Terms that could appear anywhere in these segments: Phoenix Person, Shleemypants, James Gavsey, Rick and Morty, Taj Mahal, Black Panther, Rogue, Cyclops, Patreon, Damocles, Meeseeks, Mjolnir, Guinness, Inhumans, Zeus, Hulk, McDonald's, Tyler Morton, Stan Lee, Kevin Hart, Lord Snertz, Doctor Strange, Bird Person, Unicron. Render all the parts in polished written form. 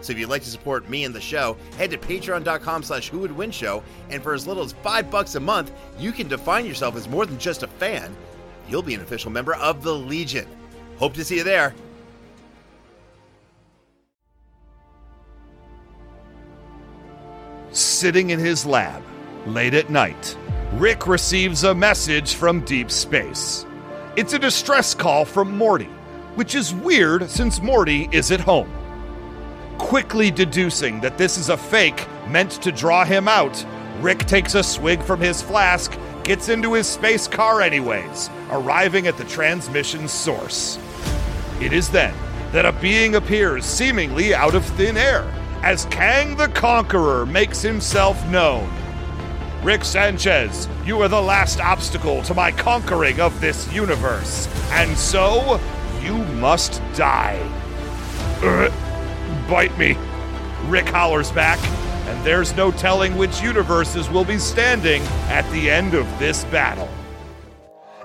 So if you'd like to support me and the show, head to patreon.com/whowouldwinshow, and for as little as $5 a month, you can define yourself as more than just a fan. You'll be an official member of the Legion. Hope to see you there. Sitting in his lab, late at night, Rick receives a message from deep space. It's a distress call from Morty, which is weird since Morty is at home. Quickly deducing that this is a fake meant to draw him out, Rick takes a swig from his flask, gets into his space car anyways, arriving at the transmission source. It is then that a being appears seemingly out of thin air, as Kang the Conqueror makes himself known. Rick Sanchez, you are the last obstacle to my conquering of this universe, and so you must die. Bite me, Rick hollers back, and there's no telling which universes will be standing at the end of this battle.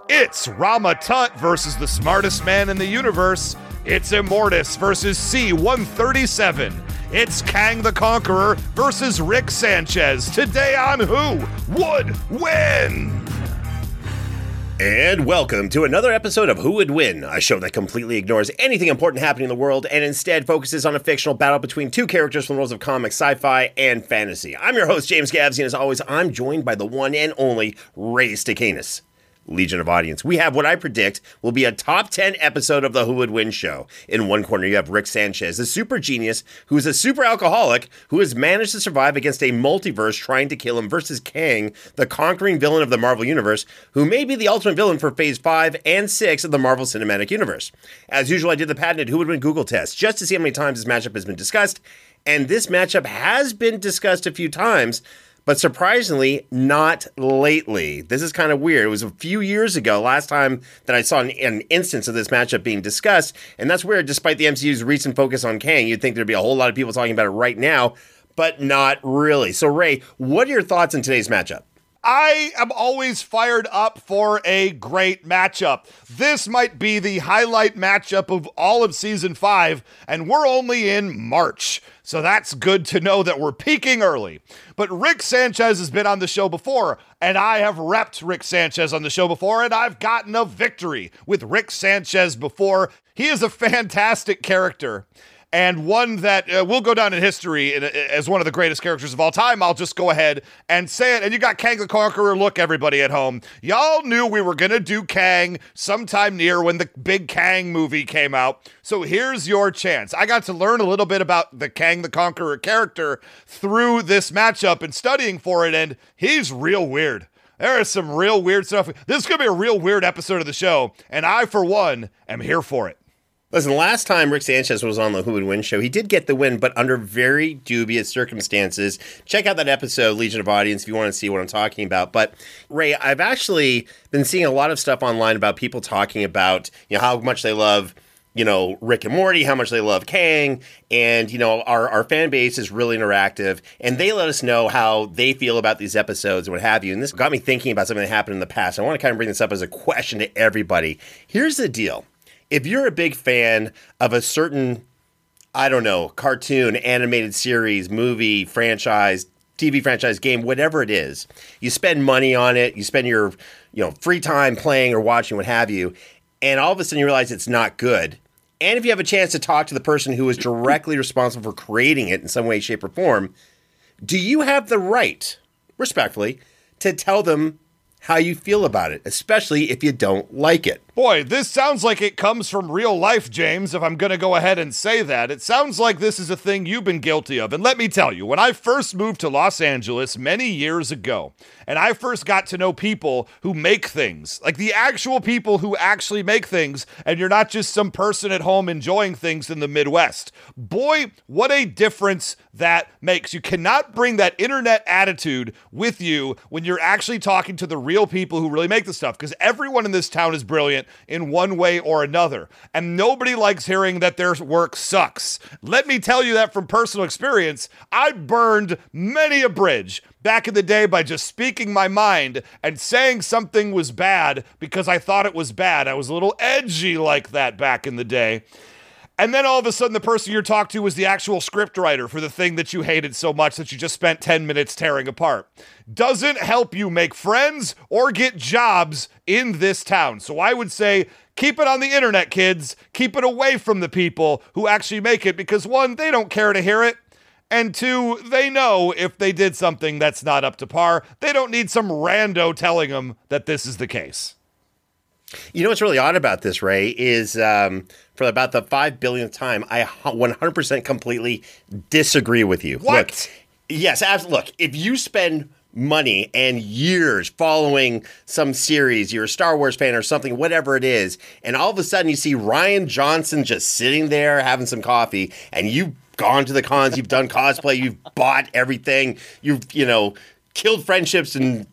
It's Rama Tut versus the smartest man in the universe. It's Immortus versus C-137. It's Kang the Conqueror versus Rick Sanchez. Today on Who Would Win? And welcome to another episode of Who Would Win, a show that completely ignores anything important happening in the world and instead focuses on a fictional battle between two characters from the worlds of comics, sci-fi, and fantasy. I'm your host, James Gavsey, and as always, I'm joined by the one and only Ray Stacanus. Legion of Audience, we have what I predict will be a top 10 episode of the Who Would Win show. In one corner, you have Rick Sanchez, a super genius who is a super alcoholic who has managed to survive against a multiverse trying to kill him, versus Kang, the conquering villain of the Marvel Universe, who may be the ultimate villain for Phase 5 and 6 of the Marvel Cinematic Universe. As usual, I did the patented Who Would Win Google test just to see how many times this matchup has been discussed, and this matchup has been discussed a few times, but surprisingly, not lately. This is kind of weird. It was a few years ago, last time that I saw an instance of this matchup being discussed. And that's weird, despite the MCU's recent focus on Kang. You'd think there'd be a whole lot of people talking about it right now, but not really. So, Ray, what are your thoughts on today's matchup? I am always fired up for a great matchup. This might be the highlight matchup of all of Season 5, and we're only in March. So that's good to know that we're peaking early. But Rick Sanchez has been on the show before, and I have repped Rick Sanchez on the show before, and I've gotten a victory with Rick Sanchez before. He is a fantastic character, and one that will go down in history as one of the greatest characters of all time. I'll just go ahead and say it. And you got Kang the Conqueror. Look, everybody at home, y'all knew we were going to do Kang sometime near when the big Kang movie came out. So here's your chance. I got to learn a little bit about the Kang the Conqueror character through this matchup and studying for it, and he's real weird. There is some real weird stuff. This is going to be a real weird episode of the show, and I, for one, am here for it. Listen, last time Rick Sanchez was on the Who Would Win show, he did get the win, but under very dubious circumstances. Check out that episode, Legion of Audience, if you want to see what I'm talking about. But, Ray, I've actually been seeing a lot of stuff online about people talking about, you know, how much they love, you know, Rick and Morty, how much they love Kang, and, you know, our fan base is really interactive, and they let us know how they feel about these episodes and what have you, and this got me thinking about something that happened in the past. I want to kind of bring this up as a question to everybody. Here's the deal. If you're a big fan of a certain, I don't know, cartoon, animated series, movie, franchise, TV franchise, game, whatever it is, you spend money on it, you spend your, you know, free time playing or watching, what have you, and all of a sudden you realize it's not good. And if you have a chance to talk to the person who is directly responsible for creating it in some way, shape, or form, do you have the right, respectfully, to tell them how you feel about it, especially if you don't like it? Boy, this sounds like it comes from real life, James, if I'm going to go ahead and say that. It sounds like this is a thing you've been guilty of. And let me tell you, when I first moved to Los Angeles many years ago, and I first got to know people who make things, like the actual people who actually make things, and you're not just some person at home enjoying things in the Midwest. Boy, what a difference that makes. You cannot bring that internet attitude with you when you're actually talking to the real people who really make the stuff, because everyone in this town is brilliant in one way or another, and nobody likes hearing that their work sucks. Let me tell you that from personal experience. I burned many a bridge back in the day by just speaking my mind and saying something was bad because I thought it was bad. I was a little edgy like that back in the day. And then all of a sudden, the person you're talking to was the actual scriptwriter for the thing that you hated so much that you just spent 10 minutes tearing apart. Doesn't help you make friends or get jobs in this town. So I would say, keep it on the internet, kids. Keep it away from the people who actually make it because, one, they don't care to hear it. And two, they know if they did something that's not up to par. They don't need some rando telling them that this is the case. You know what's really odd about this, Ray, is for about the 5 billionth time, I 100% completely disagree with you. What? Look, yes, absolutely. Look, if you spend money and years following some series, you're a Star Wars fan or something, whatever it is, and all of a sudden you see Rian Johnson just sitting there having some coffee, and you've gone to the cons, you've done cosplay, you've bought everything, you've, you know, killed friendships and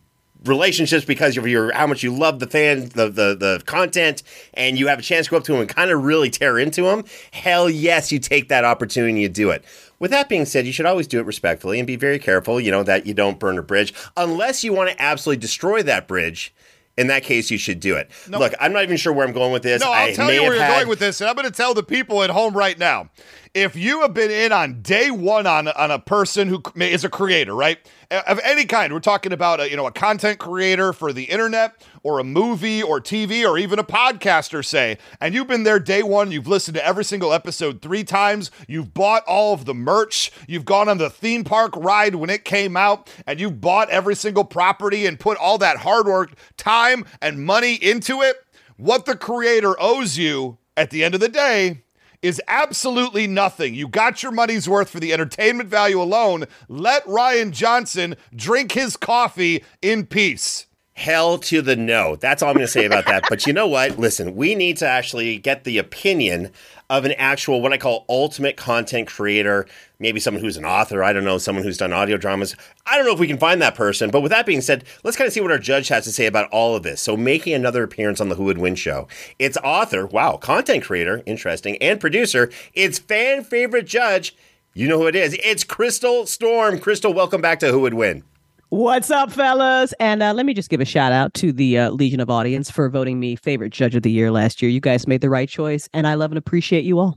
relationships because of your how much you love the fan, the content, and you have a chance to go up to him and kind of really tear into him. Hell yes, you take that opportunity and you do it. With that being said, you should always do it respectfully and be very careful, you know, that you don't burn a bridge unless you want to absolutely destroy that bridge. In that case, you should do it. No. Look, I'm not even sure where I'm going with this. No, I'll tell you where you're going with this, and I'm going to tell the people at home right now. If you have been in on day one on a person who is a creator, right, of any kind, we're talking about a content creator for the internet or a movie or TV or even a podcaster, say, and you've been there day one, you've listened to every single episode 3 times, you've bought all of the merch, you've gone on the theme park ride when it came out, and you've bought every single property and put all that hard work, time, and money into it. What the creator owes you at the end of the day is absolutely nothing. You got your money's worth for the entertainment value alone. Let Rian Johnson drink his coffee in peace. Hell to the no. That's all I'm going to say about that. But you know what? Listen, we need to actually get the opinion of an actual, what I call ultimate content creator, maybe someone who's an author, I don't know, someone who's done audio dramas. I don't know if we can find that person. But with that being said, let's kind of see what our judge has to say about all of this. So making another appearance on the Who Would Win show, it's author, wow, content creator, interesting, and producer, it's fan favorite judge. You know who it is. It's Crystal Storm. Crystal, welcome back to Who Would Win. What's up, fellas? And let me just give a shout out to the Legion of Audience for voting me favorite judge of the year last year. You guys made the right choice, and I love and appreciate you all.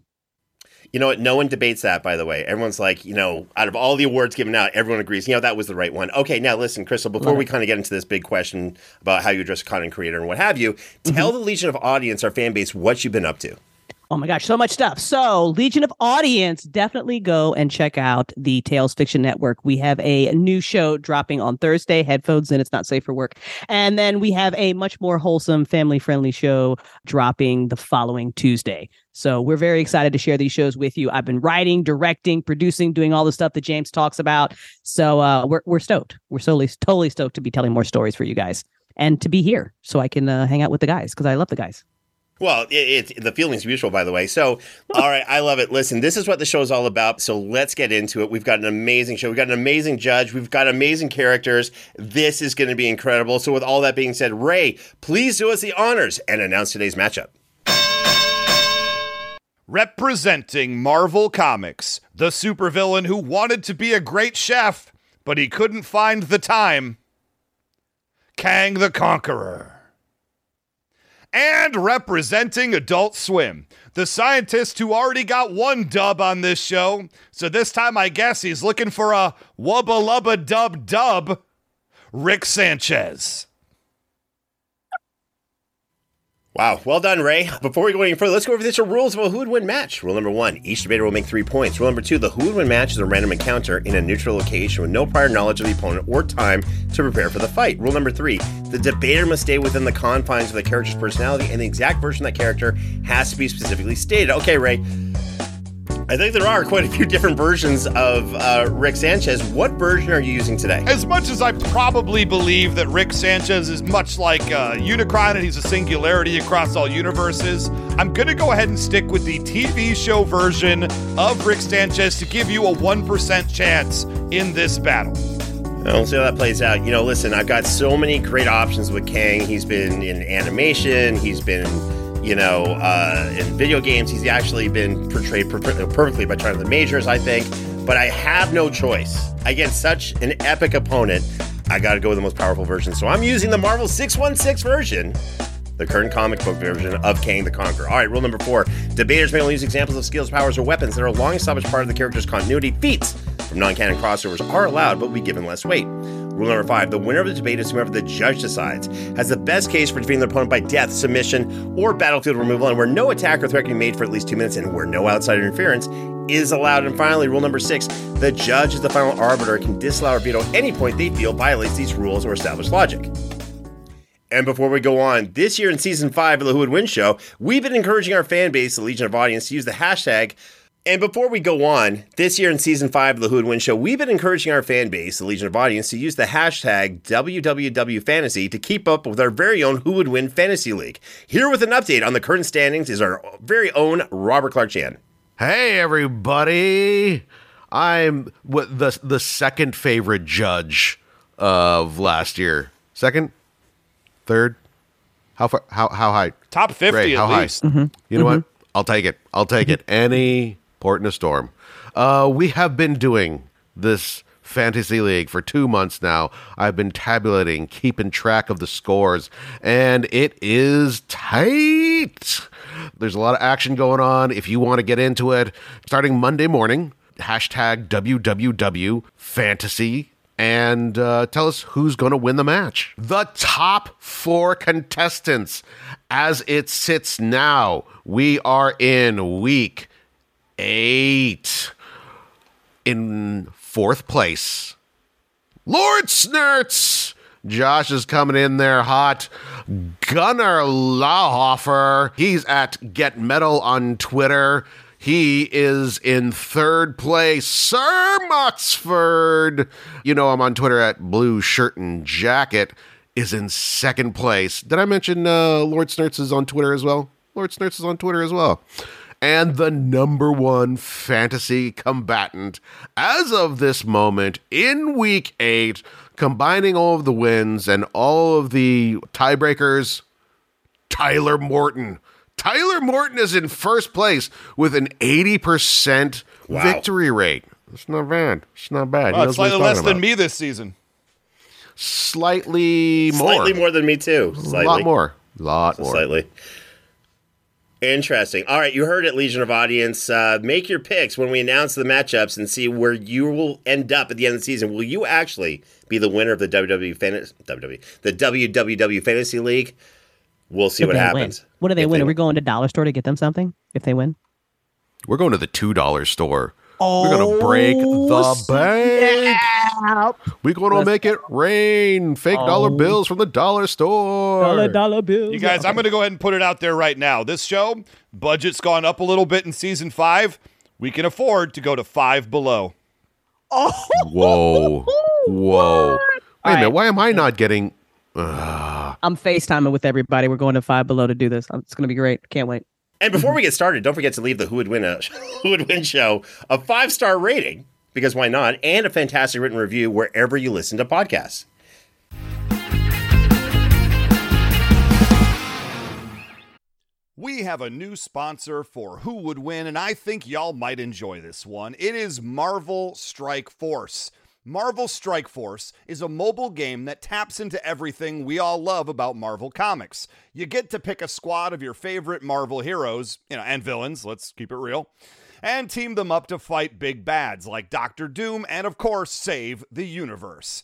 You know what? No one debates that, by the way. Everyone's like, you know, out of all the awards given out, everyone agrees, you know, that was the right one. Okay, now listen, Crystal, before we kind of get into this big question about how you address a content creator and what have you, tell the Legion of Audience, our fan base, what you've been up to. Oh my gosh, so much stuff. So Legion of Audience, definitely go and check out the Tales Fiction Network. We have a new show dropping on Thursday, Headphones In, It's Not Safe for Work. And then we have a much more wholesome, family-friendly show dropping the following Tuesday. So we're very excited to share these shows with you. I've been writing, directing, producing, doing all the stuff that James talks about. So we're stoked. We're totally stoked to be telling more stories for you guys and to be here so I can hang out with the guys because I love the guys. Well, it's the feeling's mutual, by the way. So, all right, I love it. Listen, this is what the show's all about, so let's get into it. We've got an amazing show. We've got an amazing judge. We've got amazing characters. This is going to be incredible. So with all that being said, Ray, please do us the honors and announce today's matchup. Representing Marvel Comics, the supervillain who wanted to be a great chef, but he couldn't find the time, Kang the Conqueror. And representing Adult Swim, the scientist who already got one dub on this show, so this time I guess he's looking for a wubba-lubba-dub-dub, Rick Sanchez. Wow, well done, Ray. Before we go any further, let's go over the rules of a Who Would Win match. Rule number 1, each debater will make 3 points. Rule number 2, the Who Would Win match is a random encounter in a neutral location with no prior knowledge of the opponent or time to prepare for the fight. Rule number 3, the debater must stay within the confines of the character's personality, and the exact version of that character has to be specifically stated. Okay, Ray, I think there are quite a few different versions of Rick Sanchez. What version are you using today? As much as I probably believe that Rick Sanchez is much like Unicron and he's a singularity across all universes, I'm going to go ahead and stick with the TV show version of Rick Sanchez to give you a 1% chance in this battle. We'll see how that plays out. You know, listen, I've got so many great options with Kang. He's been in animation. He's been in video games. He's actually been portrayed perfectly by Charlie the Majors, I think. But I have no choice. Against such an epic opponent, I got to go with the most powerful version. So I'm using the Marvel 616 version, the current comic book version of Kang the Conqueror. All right, rule number 4. Debaters may only use examples of skills, powers, or weapons that are a long-established part of the character's continuity. Feats from non-canon crossovers are allowed, but will be given less weight. Rule number 5, the winner of the debate is whoever the judge decides has the best case for defeating their opponent by death, submission, or battlefield removal, and where no attack or threat can be made for at least 2 minutes, and where no outside interference is allowed. And finally, rule number 6, the judge is the final arbiter and can disallow or veto any point they feel violates these rules or established logic. And before we go on, this year in Season 5 of the Who Would Win show, we've been encouraging our fan base, the Legion of Audience, to use the hashtag. And before we go on, this year in Season 5 of the Who Would Win show, we've been encouraging our fan base, the Legion of Audience, to use the hashtag WWWFantasy to keep up with our very own Who Would Win Fantasy League. Here with an update on the current standings is our very own Robert Clark Chan. Hey, everybody. I'm the second favorite judge of last year. Second? Third? How far? How high? Top 50 Ray, at least. Mm-hmm. You know what? I'll take it. Any port in a storm. We have been doing this fantasy league for 2 months now. I've been tabulating, keeping track of the scores, and it is tight. There's a lot of action going on. If you want to get into it, starting Monday morning, hashtag WWWFantasy. And tell us who's going to win the match. The top 4 contestants, as it sits now, we are in week 8. In 4th place, Lord Snertz. Josh is coming in there hot. Gunnar Lauhofer, he's at Get Metal on Twitter. He is in 3rd place. Sir Muxford, you know I'm on Twitter at Blue Shirt and Jacket, is in 2nd place. Did I mention Lord Snertz is on Twitter as well? Lord Snertz is on Twitter as well. And the number 1 fantasy combatant, as of this moment, in week 8, combining all of the wins and all of the tiebreakers, Tyler Morton. Tyler Morton is in 1st place with an 80% victory rate. It's not bad. It's not bad. Well, it's slightly less than me this season. Slightly more. Slightly more than me, too. Slightly. A lot more. Slightly. Interesting. All right, you heard it, Legion of Audience. Make your picks when we announce the matchups and see where you will end up at the end of the season. Will you actually be the winner of the WWW Fantasy League? We'll see what happens. What do they win? Are we going to Dollar Store to get them something if they win? We're going to the $2 store. Oh, we're going to break the bank. Yeah. We're going to make it rain. Fake dollar bills from the dollar store. Dollar bills. You guys, I'm going to go ahead and put it out there right now. This show, budget's gone up a little bit in season 5. We can afford to go to Five Below. Oh. Whoa. Whoa. What? Wait a minute. Why am I not getting... I'm FaceTiming with everybody. We're going to Five Below to do this. It's going to be great. Can't wait. And before we get started, don't forget to leave the Who Would Win show a 5-star rating, because why not, and a fantastic written review wherever you listen to podcasts. We have a new sponsor for Who Would Win, and I think y'all might enjoy this one. It is Marvel Strike Force. Marvel Strike Force is a mobile game that taps into everything we all love about Marvel Comics. You get to pick a squad of your favorite Marvel heroes, and villains, let's keep it real, and team them up to fight big bads like Doctor Doom and, of course, save the universe.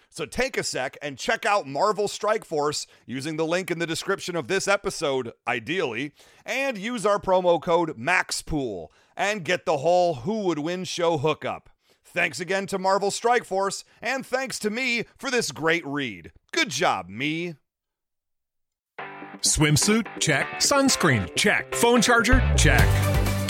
So take a sec and check out Marvel Strike Force using the link in the description of this episode, ideally, and use our promo code MAXPOOL and get the whole Who Would Win show hookup. Thanks again to Marvel Strike Force, and thanks to me for this great read. Good job, me. Swimsuit? Check. Sunscreen? Check. Phone charger? Check.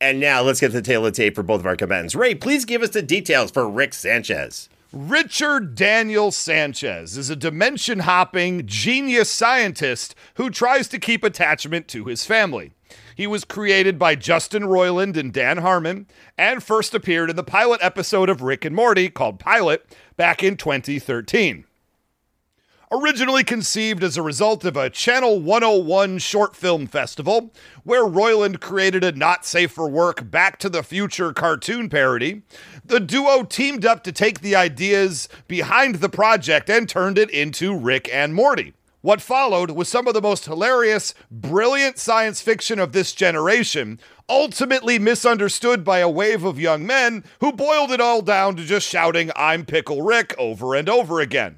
And now let's get to the tale of the tape for both of our combatants. Ray, please give us the details for Rick Sanchez. Richard Daniel Sanchez is a dimension-hopping genius scientist who tries to keep attachment to his family. He was created by Justin Roiland and Dan Harmon and first appeared in the pilot episode of Rick and Morty called Pilot back in 2013. Originally conceived as a result of a Channel 101 short film festival, where Roiland created a not-safe-for-work Back to the Future cartoon parody, the duo teamed up to take the ideas behind the project and turned it into Rick and Morty. What followed was some of the most hilarious, brilliant science fiction of this generation, ultimately misunderstood by a wave of young men who boiled it all down to just shouting, "I'm Pickle Rick," over and over again.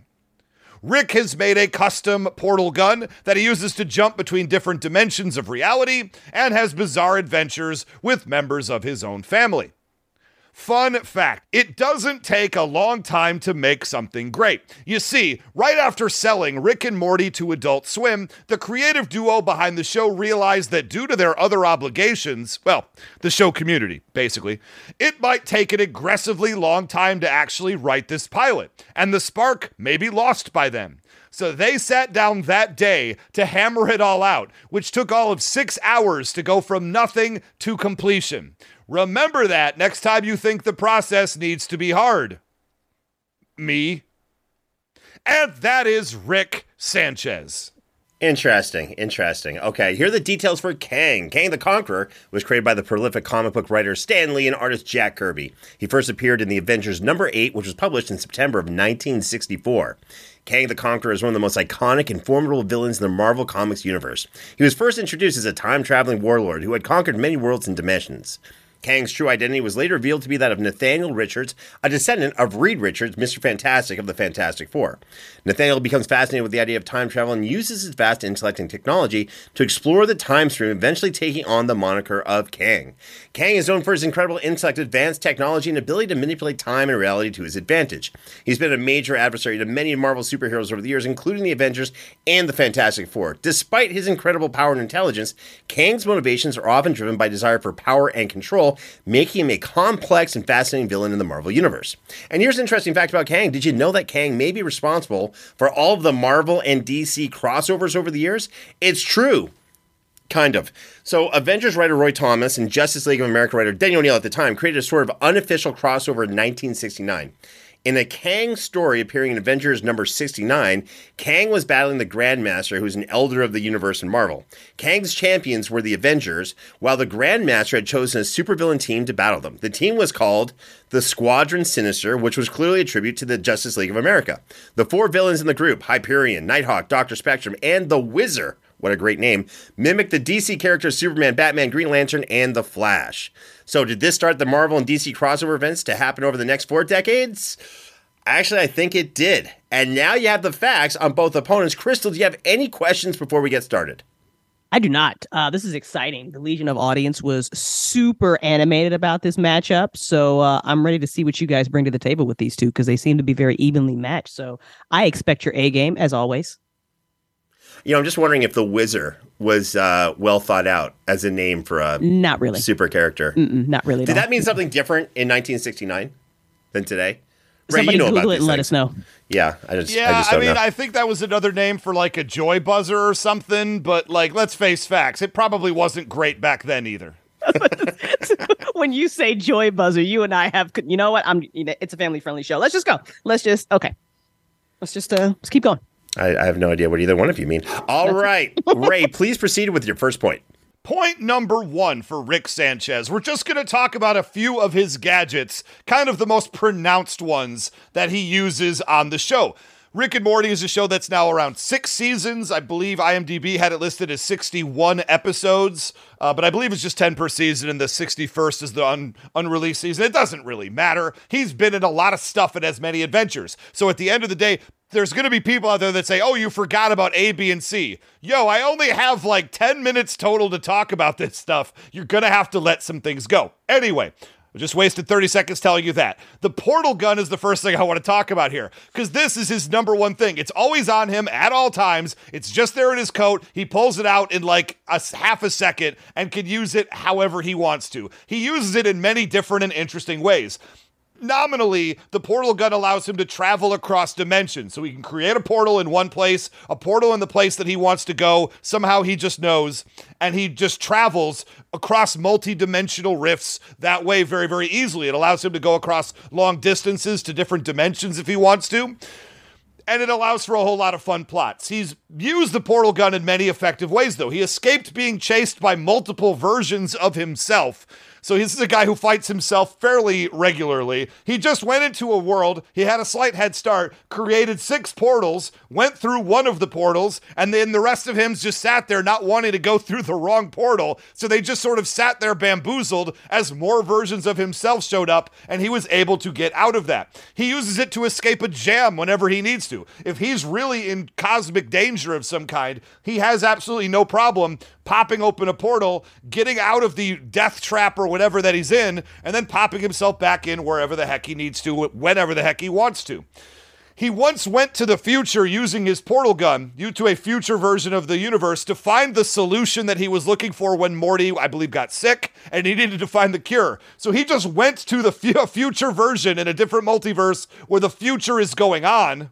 Rick has made a custom portal gun that he uses to jump between different dimensions of reality and has bizarre adventures with members of his own family. Fun fact, it doesn't take a long time to make something great. You see, right after selling Rick and Morty to Adult Swim, the creative duo behind the show realized that due to their other obligations, the show community, basically, it might take an aggressively long time to actually write this pilot, and the spark may be lost by them. So they sat down that day to hammer it all out, which took all of 6 hours to go from nothing to completion. Remember that next time you think the process needs to be hard. Me. And that is Rick Sanchez. Interesting. Okay, here are the details for Kang. Kang the Conqueror was created by the prolific comic book writer Stan Lee and artist Jack Kirby. He first appeared in the Avengers #8, which was published in September of 1964. Kang the Conqueror is one of the most iconic and formidable villains in the Marvel Comics universe. He was first introduced as a time-traveling warlord who had conquered many worlds and dimensions. Kang's true identity was later revealed to be that of Nathaniel Richards, a descendant of Reed Richards, Mr. Fantastic of the Fantastic Four. Nathaniel becomes fascinated with the idea of time travel and uses his vast intellect and technology to explore the time stream, eventually taking on the moniker of Kang. Kang is known for his incredible intellect, advanced technology, and ability to manipulate time and reality to his advantage. He's been a major adversary to many Marvel superheroes over the years, including the Avengers and the Fantastic Four. Despite his incredible power and intelligence, Kang's motivations are often driven by desire for power and control, making him a complex and fascinating villain in the Marvel Universe. And here's an interesting fact about Kang. Did you know that Kang may be responsible for all of the Marvel and DC crossovers over the years? It's true. Kind of. So Avengers writer Roy Thomas and Justice League of America writer Denny O'Neil at the time created a sort of unofficial crossover in 1969. In a Kang story appearing in Avengers #69, Kang was battling the Grandmaster, who's an elder of the universe in Marvel. Kang's champions were the Avengers, while the Grandmaster had chosen a supervillain team to battle them. The team was called the Squadron Sinister, which was clearly a tribute to the Justice League of America. The four villains in the group, Hyperion, Nighthawk, Dr. Spectrum, and the Wizzer, what a great name, mimicked the DC characters Superman, Batman, Green Lantern, and the Flash. So did this start the Marvel and DC crossover events to happen over the next 4 decades? Actually, I think it did. And now you have the facts on both opponents. Crystal, do you have any questions before we get started? I do not. This is exciting. The Legion of Audience was super animated about this matchup. So I'm ready to see what you guys bring to the table with these two, because they seem to be very evenly matched. So I expect your A game, as always. You know, I'm just wondering if the Wizzer was well thought out as a name for a not really super character. Not really. Did that mean something different in 1969 than today? Ray, somebody, you know, Google about it and let us know. Yeah, I just don't know. I think that was another name for like a joy buzzer or something. But like, let's face facts, it probably wasn't great back then either. When you say joy buzzer, you and I have, you know what? It's a family friendly show. Let's just go. Let's keep going. I have no idea what either one of you mean. All right, Ray, please proceed with your first point. Point #1 for Rick Sanchez. We're just going to talk about a few of his gadgets, kind of the most pronounced ones that he uses on the show. Rick and Morty is a show that's now around 6 seasons. I believe IMDb had it listed as 61 episodes, but I believe it's just 10 per season, and the 61st is the unreleased season. It doesn't really matter. He's been in a lot of stuff and has many adventures. So at the end of the day, there's going to be people out there that say, oh, you forgot about A, B, and C. Yo, I only have like 10 minutes total to talk about this stuff. You're going to have to let some things go. Anyway, I just wasted 30 seconds telling you that. The portal gun is the first thing I want to talk about here, because this is his #1 thing. It's always on him at all times. It's just there in his coat. He pulls it out in like a half a second and can use it however he wants to. He uses it in many different and interesting ways. Nominally, the portal gun allows him to travel across dimensions, so he can create a portal in one place, a portal in the place that he wants to go. Somehow he just knows, and he just travels across multi-dimensional rifts that way very, very easily. It allows him to go across long distances to different dimensions if he wants to. And it allows for a whole lot of fun plots. He's used the portal gun in many effective ways, though. He escaped being chased by multiple versions of himself. So this is a guy who fights himself fairly regularly. He just went into a world, he had a slight head start, created 6 portals, went through one of the portals, and then the rest of him just sat there not wanting to go through the wrong portal. So they just sort of sat there bamboozled as more versions of himself showed up, and he was able to get out of that. He uses it to escape a jam whenever he needs to. If he's really in cosmic danger of some kind, he has absolutely no problem popping open a portal, getting out of the death trap or whatever that he's in, and then popping himself back in wherever the heck he needs to, whenever the heck he wants to. He once went to the future using his portal gun, to a future version of the universe, to find the solution that he was looking for when Morty, I believe, got sick, and he needed to find the cure. So he just went to the future version in a different multiverse where the future is going on,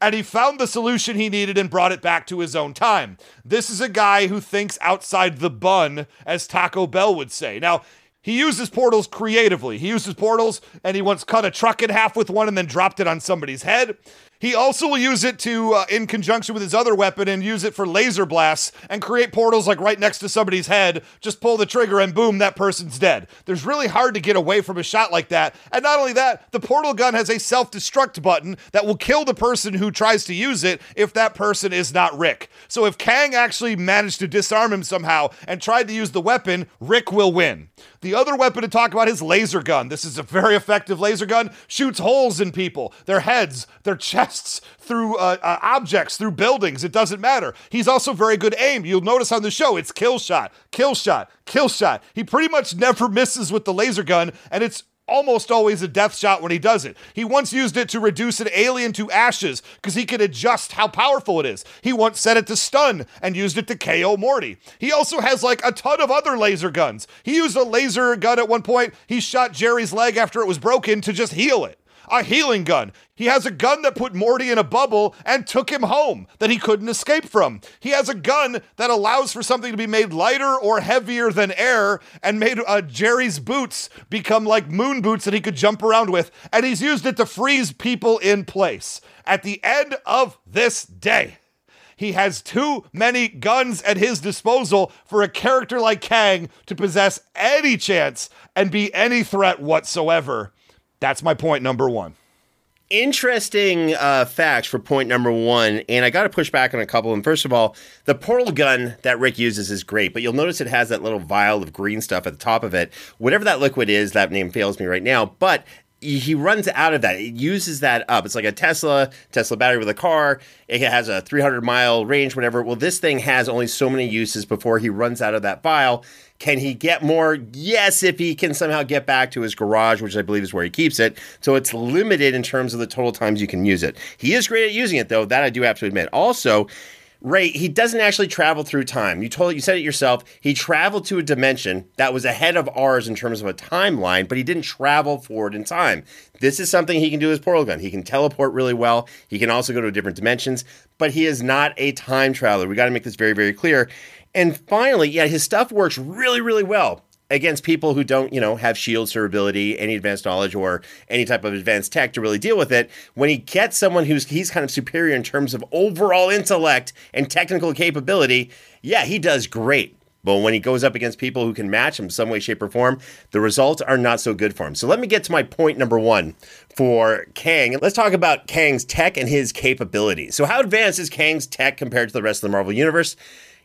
and he found the solution he needed and brought it back to his own time. This is a guy who thinks outside the bun, as Taco Bell would say. Now, he uses portals creatively. He uses portals, and he once cut a truck in half with one and then dropped it on somebody's head. He also will use it to, in conjunction with his other weapon, and use it for laser blasts and create portals like right next to somebody's head. Just pull the trigger and boom, that person's dead. There's really hard to get away from a shot like that. And not only that, the portal gun has a self-destruct button that will kill the person who tries to use it if that person is not Rick. So if Kang actually managed to disarm him somehow and tried to use the weapon, Rick will win. The other weapon to talk about is laser gun. This is a very effective laser gun. Shoots holes in people, their heads, their chests, through objects, through buildings. It doesn't matter. He's also very good aim. You'll notice on the show, it's kill shot, kill shot, kill shot. He pretty much never misses with the laser gun, and it's almost always a death shot when he does it. He once used it to reduce an alien to ashes because he could adjust how powerful it is. He once set it to stun and used it to KO Morty. He also has like a ton of other laser guns. He used a laser gun at one point. He shot Jerry's leg after it was broken to just heal it. A healing gun. He has a gun that put Morty in a bubble and took him home that he couldn't escape from. He has a gun that allows for something to be made lighter or heavier than air and made Jerry's boots become like moon boots that he could jump around with. And he's used it to freeze people in place. At the end of this day, he has too many guns at his disposal for a character like Kang to possess any chance and be any threat whatsoever. That's my point number one. Interesting facts for point number one, and I got to push back on a couple. And first of all, the portal gun that Rick uses is great, but you'll notice it has that little vial of green stuff at the top of it. Whatever that liquid is, that name fails me right now, but he runs out of that. It uses that up. It's like a Tesla battery with a car. It has a 300-mile range, whatever. Well, this thing has only so many uses before he runs out of that vial. Can he get more? Yes, if he can somehow get back to his garage, which I believe is where he keeps it. So it's limited in terms of the total times you can use it. He is great at using it, though. That I do have to admit. Also, Ray, he doesn't actually travel through time. You said it yourself. He traveled to a dimension that was ahead of ours in terms of a timeline, but he didn't travel forward in time. This is something he can do with his portal gun. He can teleport really well. He can also go to different dimensions, but he is not a time traveler. We got to make this very, very clear. And finally, yeah, his stuff works really, really well against people who don't, have shield durability, any advanced knowledge, or any type of advanced tech to really deal with it. When he gets someone he's kind of superior in terms of overall intellect and technical capability, yeah, he does great. But when he goes up against people who can match him some way, shape, or form, the results are not so good for him. So let me get to my point number one for Kang. Let's talk about Kang's tech and his capabilities. So how advanced is Kang's tech compared to the rest of the Marvel Universe?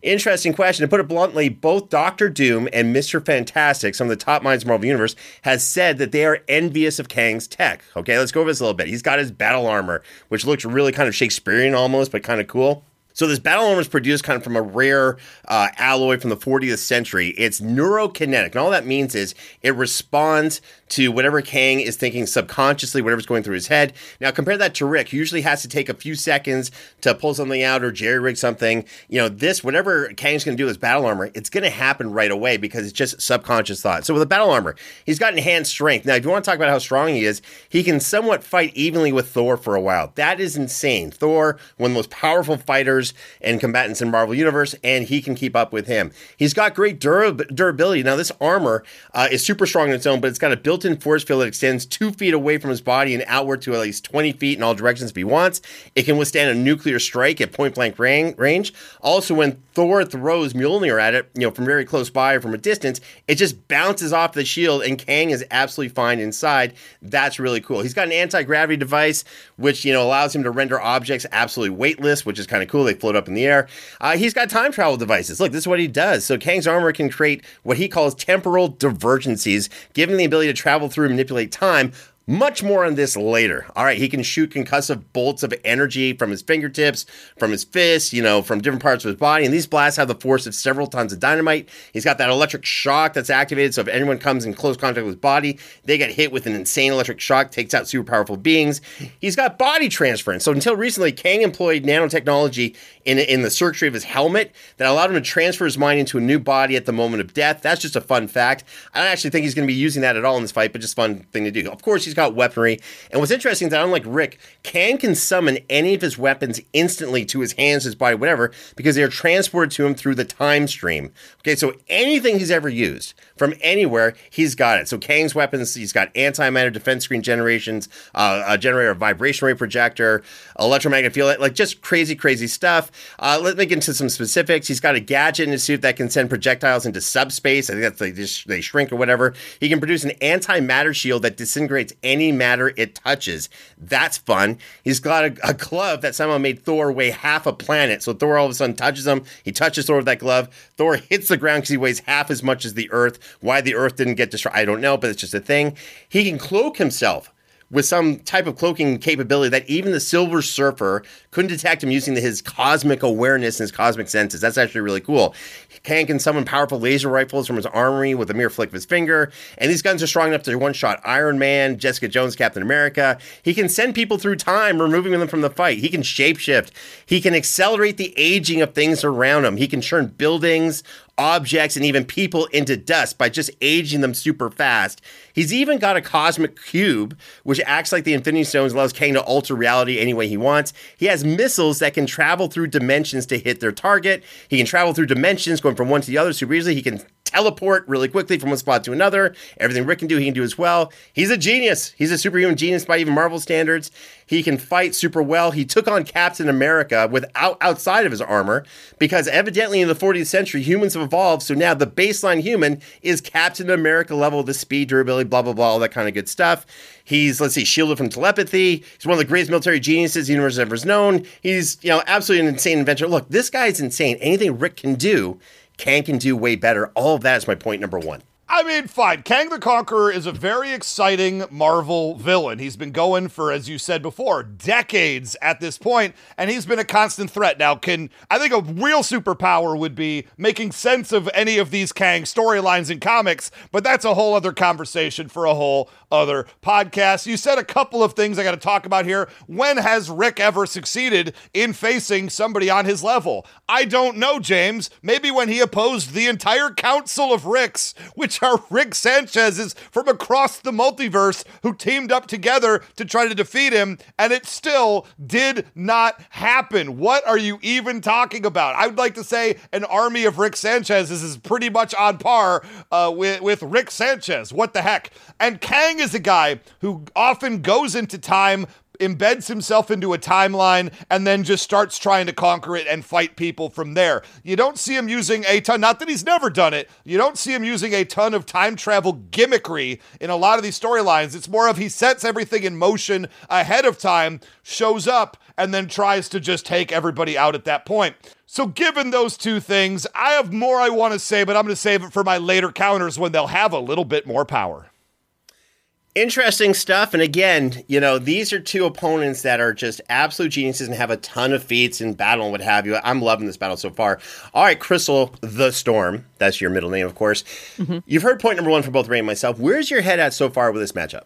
Interesting question. To put it bluntly, both Doctor Doom and Mr. Fantastic, some of the top minds of the Marvel Universe, has said that they are envious of Kang's tech. Okay, let's go over this a little bit. He's got his battle armor, which looks really kind of Shakespearean almost, but kind of cool. So this battle armor is produced kind of from a rare alloy from the 40th century. It's neurokinetic, and all that means is it responds to whatever Kang is thinking subconsciously, whatever's going through his head. Now, compare that to Rick, who usually has to take a few seconds to pull something out or jerry-rig something. This, whatever Kang's going to do with his battle armor, it's going to happen right away because it's just subconscious thought. So with the battle armor, he's got enhanced strength. Now, if you want to talk about how strong he is, he can somewhat fight evenly with Thor for a while. That is insane. Thor, one of the most powerful fighters and combatants in Marvel Universe, and he can keep up with him. He's got great durability. Now, this armor is super strong on its own, but it's got a built-in force field that extends 2 feet away from his body and outward to at least 20 feet in all directions if he wants. It can withstand a nuclear strike at point-blank range. Also, when Thor throws Mjolnir at it, from very close by or from a distance, it just bounces off the shield, and Kang is absolutely fine inside. That's really cool. He's got an anti-gravity device, which, allows him to render objects absolutely weightless, which is kind of cool. They float up in the air. He's got time travel devices. Look, this is what he does. So Kang's armor can create what he calls temporal divergencies, giving the ability to travel through and manipulate time. Much more on this later. All right, he can shoot concussive bolts of energy from his fingertips, from his fists, from different parts of his body. And these blasts have the force of several tons of dynamite. He's got that electric shock that's activated. So if anyone comes in close contact with his body, they get hit with an insane electric shock, takes out super powerful beings. He's got body transference. So until recently, Kang employed nanotechnology in the circuitry of his helmet that allowed him to transfer his mind into a new body at the moment of death. That's just a fun fact. I don't actually think he's going to be using that at all in this fight, but just a fun thing to do. Of course, he's out weaponry. And what's interesting is that, unlike Rick, Kang can summon any of his weapons instantly to his hands, his body, whatever, because they are transported to him through the time stream. Okay, so anything he's ever used from anywhere, he's got it. So Kang's weapons, he's got antimatter defense screen generations, a generator, a vibration ray projector, electromagnetic field, like just crazy stuff. Let me get into some specifics. He's got a gadget in his suit that can send projectiles into subspace. I think that's they shrink or whatever. He can produce an antimatter shield that disintegrates any matter it touches. That's fun. He's got a glove that somehow made Thor weigh half a planet. So Thor all of a sudden touches him. He touches Thor with that glove. Thor hits the ground because he weighs half as much as the Earth. Why the Earth didn't get destroyed, I don't know, but it's just a thing. He can cloak himself with some type of cloaking capability that even the Silver Surfer couldn't detect him using his cosmic awareness and his cosmic senses. That's actually really cool. Kang can summon powerful laser rifles from his armory with a mere flick of his finger. And these guns are strong enough to one-shot Iron Man, Jessica Jones, Captain America. He can send people through time, removing them from the fight. He can shapeshift. He can accelerate the aging of things around him. He can churn buildings, objects, and even people into dust by just aging them super fast. He's even got a cosmic cube, which acts like the Infinity Stones, allows Kang to alter reality any way he wants. He has missiles that can travel through dimensions to hit their target. He can travel through dimensions, going from one to the other super easily. He can teleport really quickly from one spot to another. Everything Rick can do, he can do as well. He's a genius. He's a superhuman genius by even Marvel standards. He can fight super well. He took on Captain America outside of his armor because evidently in the 40th century, humans have evolved. So now the baseline human is Captain America level, the speed, durability, blah, blah, blah, all that kind of good stuff. He's, shielded from telepathy. He's one of the greatest military geniuses the universe has ever known. He's, absolutely an insane inventor. Look, this guy's insane. Anything Rick can do, Kang can do way better. All of that is my point number one. I mean, fine. Kang the Conqueror is a very exciting Marvel villain. He's been going for, as you said before, decades at this point, and he's been a constant threat. Now, I think a real superpower would be making sense of any of these Kang storylines in comics, but that's a whole other conversation for a whole other podcast. You said a couple of things I got to talk about here. When has Rick ever succeeded in facing somebody on his level? I don't know, James. Maybe when he opposed the entire Council of Ricks, which are Rick Sanchez's from across the multiverse who teamed up together to try to defeat him, and it still did not happen. What are you even talking about? I would like to say an army of Rick Sanchez's is pretty much on par with Rick Sanchez. What the heck? And Kang is a guy who often goes into time, embeds himself into a timeline, and then just starts trying to conquer it and fight people from there. You don't see him using a ton, not that he's never done it, you don't see him using a ton of time travel gimmickry in a lot of these storylines. It's more of he sets everything in motion ahead of time, shows up, and then tries to just take everybody out at that point. So given those two things, I have more I want to say, but I'm going to save it for my later counters when they'll have a little bit more power. Interesting stuff. And again, these are two opponents that are just absolute geniuses and have a ton of feats in battle and what have you. I'm loving this battle so far. All right, Crystal the Storm. That's your middle name, of course. Mm-hmm. You've heard point number one from both Ray and myself. Where's your head at so far with this matchup?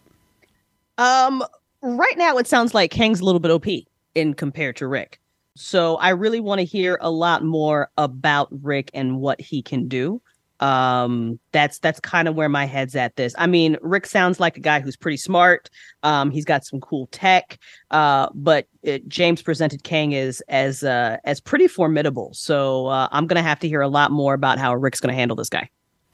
Right now, it sounds like Kang's a little bit OP in compared to Rick. So I really want to hear a lot more about Rick and what he can do. That's kind of where my head's at this. I mean, Rick sounds like a guy who's pretty smart. He's got some cool tech, but James presented Kang as pretty formidable. So I'm going to have to hear a lot more about how Rick's going to handle this guy.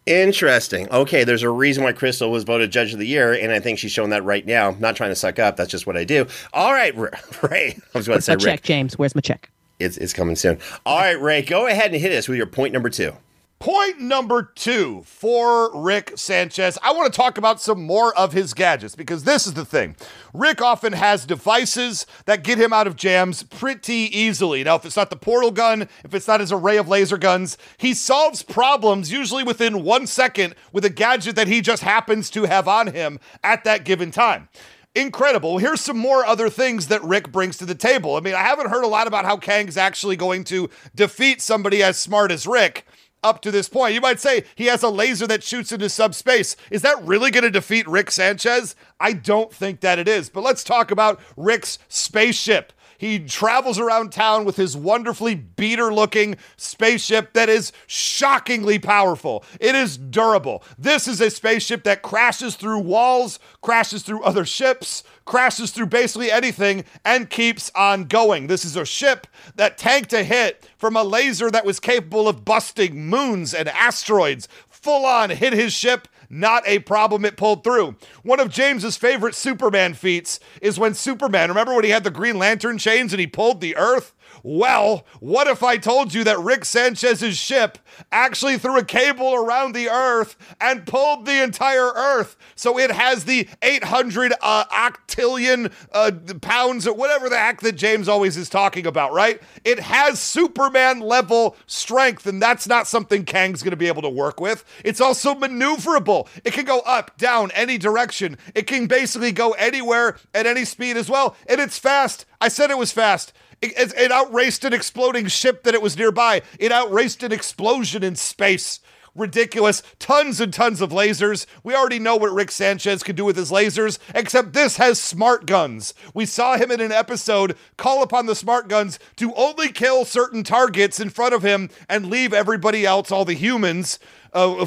Interesting. Okay, there's a reason why Crystal was voted Judge of the Year, and I think she's shown that right now. I'm not trying to suck up. That's just what I do. All right, Ray. I was about to say Rick. Check, James. Where's my check? It's coming soon. All right, Ray, go ahead and hit us with your point number two. Point number two for Rick Sanchez. I want to talk about some more of his gadgets because this is the thing. Rick often has devices that get him out of jams pretty easily. Now, if it's not the portal gun, if it's not his array of laser guns, he solves problems usually within 1 second with a gadget that he just happens to have on him at that given time. Incredible. Here's some more other things that Rick brings to the table. I mean, I haven't heard a lot about how Kang's actually going to defeat somebody as smart as Rick. Up to this point, you might say he has a laser that shoots into subspace. Is that really going to defeat Rick Sanchez? I don't think that it is, but let's talk about Rick's spaceship. He travels around town with his wonderfully beater-looking spaceship that is shockingly powerful. It is durable. This is a spaceship that crashes through walls, crashes through other ships, crashes through basically anything, and keeps on going. This is a ship that tanked a hit from a laser that was capable of busting moons and asteroids. Full on hit his ship. Not a problem, it pulled through. One of James's favorite Superman feats is when Superman, remember when he had the Green Lantern chains and he pulled the Earth? Well, what if I told you that Rick Sanchez's ship actually threw a cable around the Earth and pulled the entire Earth? So it has the 800 octillion pounds or whatever the heck that James always is talking about, right? It has Superman-level strength, and that's not something Kang's going to be able to work with. It's also maneuverable. It can go up, down, any direction. It can basically go anywhere at any speed as well. And it's fast. I said it was fast. It outraced an exploding ship that it was nearby. It outraced an explosion in space. Ridiculous. Tons and tons of lasers. We already know what Rick Sanchez can do with his lasers, except this has smart guns. We saw him in an episode call upon the smart guns to only kill certain targets in front of him and leave everybody else, all the humans,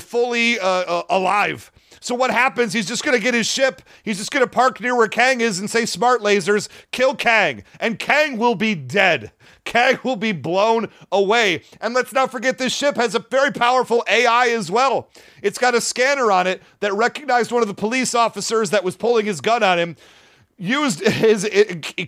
fully alive. So what happens, he's just going to get his ship, he's just going to park near where Kang is and say smart lasers, kill Kang. And Kang will be dead. Kang will be blown away. And let's not forget this ship has a very powerful AI as well. It's got a scanner on it that recognized one of the police officers that was pulling his gun on him, used his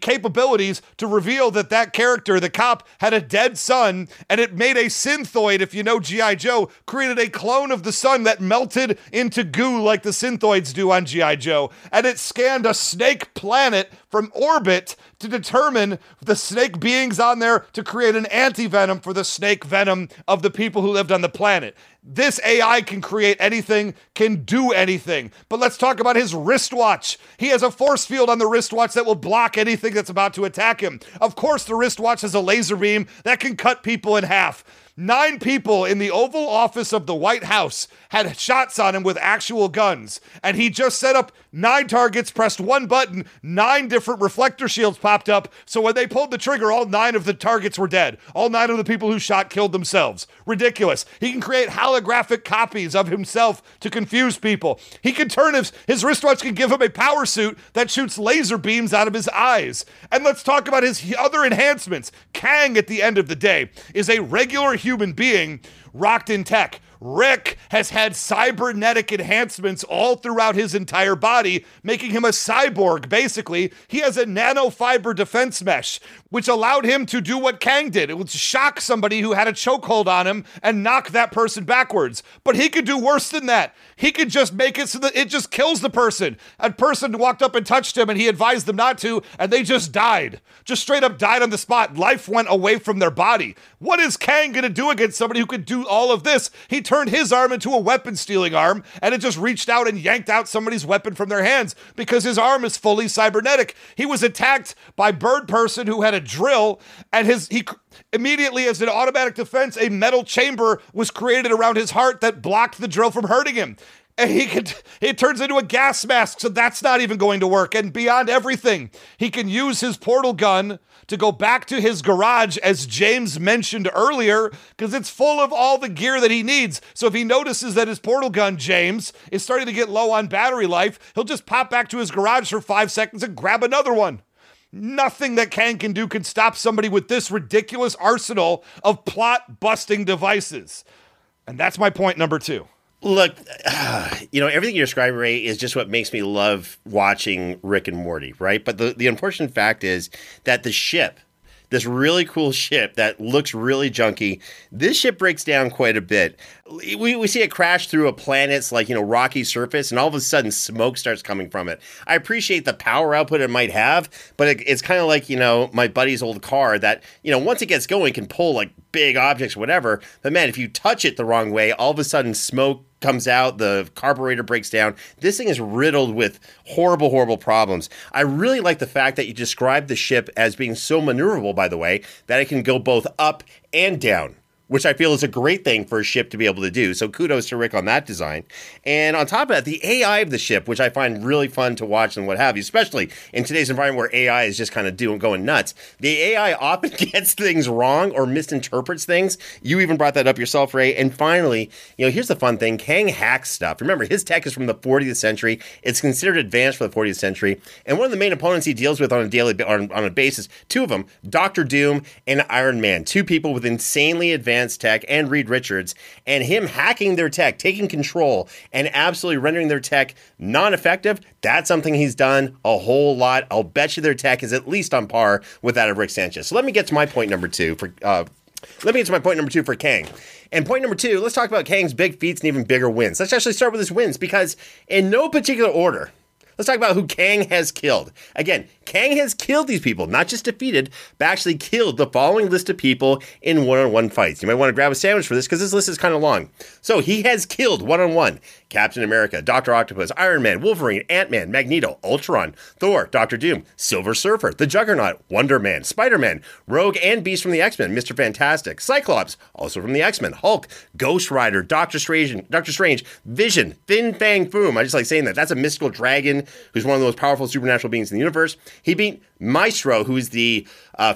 capabilities to reveal that that character, the cop, had a dead son, and it made a synthoid, if you know G.I. Joe, created a clone of the son that melted into goo like the synthoids do on G.I. Joe, and it scanned a snake planet from orbit to determine the snake beings on there to create an anti-venom for the snake venom of the people who lived on the planet. This AI can create anything, can do anything. But let's talk about his wristwatch. He has a force field on the wristwatch that will block anything that's about to attack him. Of course, the wristwatch has a laser beam that can cut people in half. 9 people in the Oval Office of the White House had shots on him with actual guns. And he just set up 9 targets, pressed one button, 9 different reflector shields popped up. So when they pulled the trigger, all 9 of the targets were dead. All 9 of the people who shot killed themselves. Ridiculous. He can create holographic copies of himself to confuse people. He can turn his wristwatch can give him a power suit that shoots laser beams out of his eyes. And let's talk about his other enhancements. Kang, at the end of the day, is a regular human being rocked in tech. Rick has had cybernetic enhancements all throughout his entire body, making him a cyborg, basically. He has a nanofiber defense mesh, which allowed him to do what Kang did. It would shock somebody who had a chokehold on him and knock that person backwards. But he could do worse than that. He could just make it so that it just kills the person. A person walked up and touched him, and he advised them not to, and they just died. Just straight up died on the spot. Life went away from their body. What is Kang going to do against somebody who could do all of this? He turned his arm into a weapon-stealing arm, and it just reached out and yanked out somebody's weapon from their hands because his arm is fully cybernetic. He was attacked by Bird Person, who had a drill, and he immediately, as an automatic defense, a metal chamber was created around his heart that blocked the drill from hurting him. And it turns into a gas mask, so that's not even going to work. And beyond everything, he can use his portal gun to go back to his garage, as James mentioned earlier, because it's full of all the gear that he needs. So if he notices that his portal gun, James, is starting to get low on battery life, he'll just pop back to his garage for 5 seconds and grab another one. Nothing that Kang can do can stop somebody with this ridiculous arsenal of plot-busting devices. And that's my point number 2. Look, everything you describe, Ray, is just what makes me love watching Rick and Morty, right? But the unfortunate fact is that the ship, this really cool ship that looks really junky, this ship breaks down quite a bit. We see it crash through a planet's rocky surface, and all of a sudden smoke starts coming from it. I appreciate the power output it might have, but it's kind of like, my buddy's old car that, once it gets going can pull big objects, whatever. But man, if you touch it the wrong way, all of a sudden smoke comes out, the carburetor breaks down. This thing is riddled with horrible, horrible problems. I really like the fact that you described the ship as being so maneuverable, by the way, that it can go both up and down, which I feel is a great thing for a ship to be able to do. So kudos to Rick on that design. And on top of that, the AI of the ship, which I find really fun to watch and what have you, especially in today's environment where AI is just kind of going nuts. The AI often gets things wrong or misinterprets things. You even brought that up yourself, Ray. And finally, you know, here's the fun thing. Kang hacks stuff. Remember, his tech is from the 40th century. It's considered advanced for the 40th century. And one of the main opponents he deals with on a daily on a basis, two of them, Doctor Doom and Iron Man, two people with insanely advanced tech, and Reed Richards, and him hacking their tech, taking control, and absolutely rendering their tech non-effective. That's something he's done a whole lot. I'll bet you their tech is at least on par with that of Rick Sanchez. So let me get to my point number two for Kang. And point number two, let's talk about Kang's big feats and even bigger wins. Let's actually start with his wins, because in no particular order, let's talk about who Kang has killed. Again, Kang has killed these people, not just defeated, but actually killed the following list of people in one-on-one fights. You might want to grab a sandwich for this, because this list is kind of long. So he has killed one-on-one Captain America, Dr. Octopus, Iron Man, Wolverine, Ant-Man, Magneto, Ultron, Thor, Doctor Doom, Silver Surfer, The Juggernaut, Wonder Man, Spider-Man, Rogue and Beast from the X-Men, Mr. Fantastic, Cyclops, also from the X-Men, Hulk, Ghost Rider, Doctor Strange, Vision, Fin Fang Foom. I just like saying that. That's a mystical dragon who's one of the most powerful supernatural beings in the universe. He beat Maestro, who's the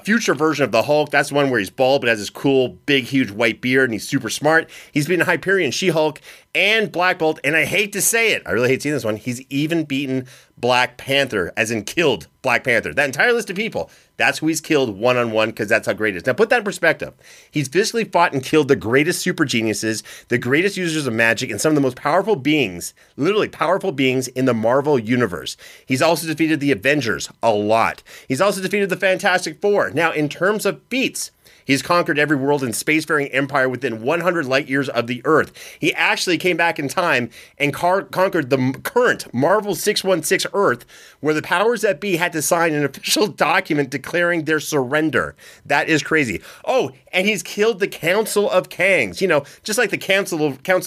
future version of the Hulk. That's the one where he's bald but has this cool, big, huge white beard, and he's super smart. He's beaten Hyperion, She-Hulk, and Black Bolt, and I hate to say it, I really hate seeing this one, he's even beaten Black Panther, as in killed Black Panther. That entire list of people, that's who he's killed one-on-one, because that's how great it is. Now, put that in perspective. He's physically fought and killed the greatest super geniuses, the greatest users of magic, and some of the most powerful beings, literally powerful beings in the Marvel universe. He's also defeated the Avengers a lot. He's also defeated the Fantastic Four. Now, in terms of feats, he's conquered every world and spacefaring empire within 100 light years of the Earth. He actually came back in time and conquered the current Marvel 616 Earth, where the powers that be had to sign an official document declaring their surrender. That is crazy. Oh, and he's killed the Council of Kangs. You know, just like the Council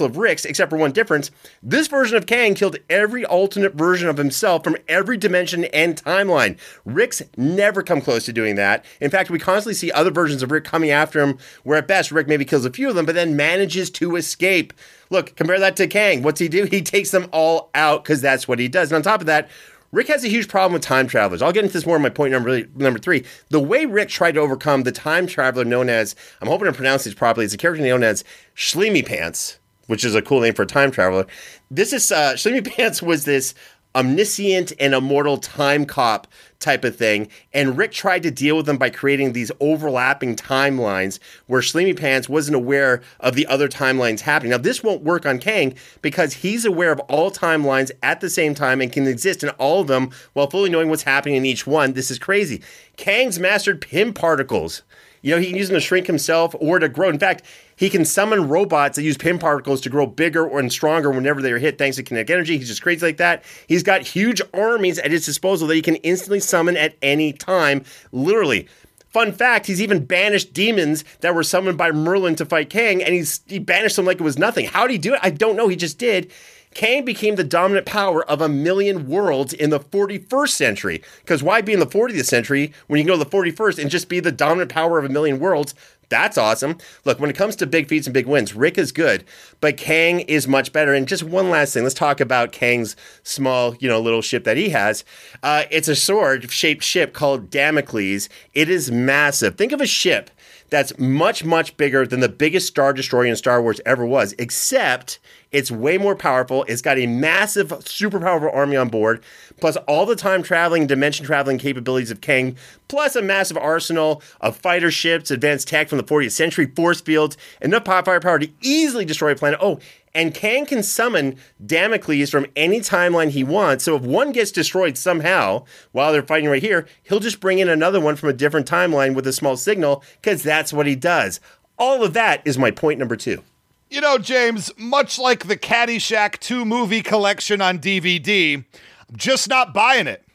of Ricks, except for one difference. This version of Kang killed every alternate version of himself from every dimension and timeline. Ricks never come close to doing that. In fact, we constantly see other versions of Rick coming after him, where at best Rick maybe kills a few of them, but then manages to escape. Look, compare that to Kang. What's he do? He takes them all out, because that's what he does. And on top of that, Rick has a huge problem with time travelers. I'll get into this more in my point number three. The way Rick tried to overcome the time traveler known as, I'm hoping to pronounce these properly, it's a character known as Shleemypants, which is a cool name for a time traveler. This is, Shleemypants was this omniscient and immortal time cop type of thing, and Rick tried to deal with them by creating these overlapping timelines where Shleemypants wasn't aware of the other timelines happening. Now, this won't work on Kang, because he's aware of all timelines at the same time and can exist in all of them while fully knowing what's happening in each one. This is crazy. Kang's mastered Pym particles. You know, he can use them to shrink himself or to grow. In fact, he can summon robots that use Pym particles to grow bigger and stronger whenever they are hit, thanks to kinetic energy. He's just crazy like that. He's got huge armies at his disposal that he can instantly summon at any time, literally. Fun fact, he's even banished demons that were summoned by Merlin to fight Kang, and he banished them like it was nothing. How did he do it? I don't know. He just did. Kang became the dominant power of a million worlds in the 41st century. Because why be in the 40th century when you can go to the 41st and just be the dominant power of a million worlds? That's awesome. Look, when it comes to big feats and big wins, Rick is good, but Kang is much better. And just one last thing, let's talk about Kang's small, little ship that he has. It's a sword-shaped ship called Damocles. It is massive. Think of a ship that's much, much bigger than the biggest Star Destroyer in Star Wars ever was, except it's way more powerful. It's got a massive, super powerful army on board, plus all the time traveling, dimension traveling capabilities of Kang, plus a massive arsenal of fighter ships, advanced tech from the 40th century, force fields, enough firepower to easily destroy a planet. Oh, and Kang can summon Damocles from any timeline he wants. So if one gets destroyed somehow while they're fighting right here, he'll just bring in another one from a different timeline with a small signal, because that's what he does. All of that is my point number two. You know, James, much like the Caddyshack 2 movie collection on DVD, I'm just not buying it.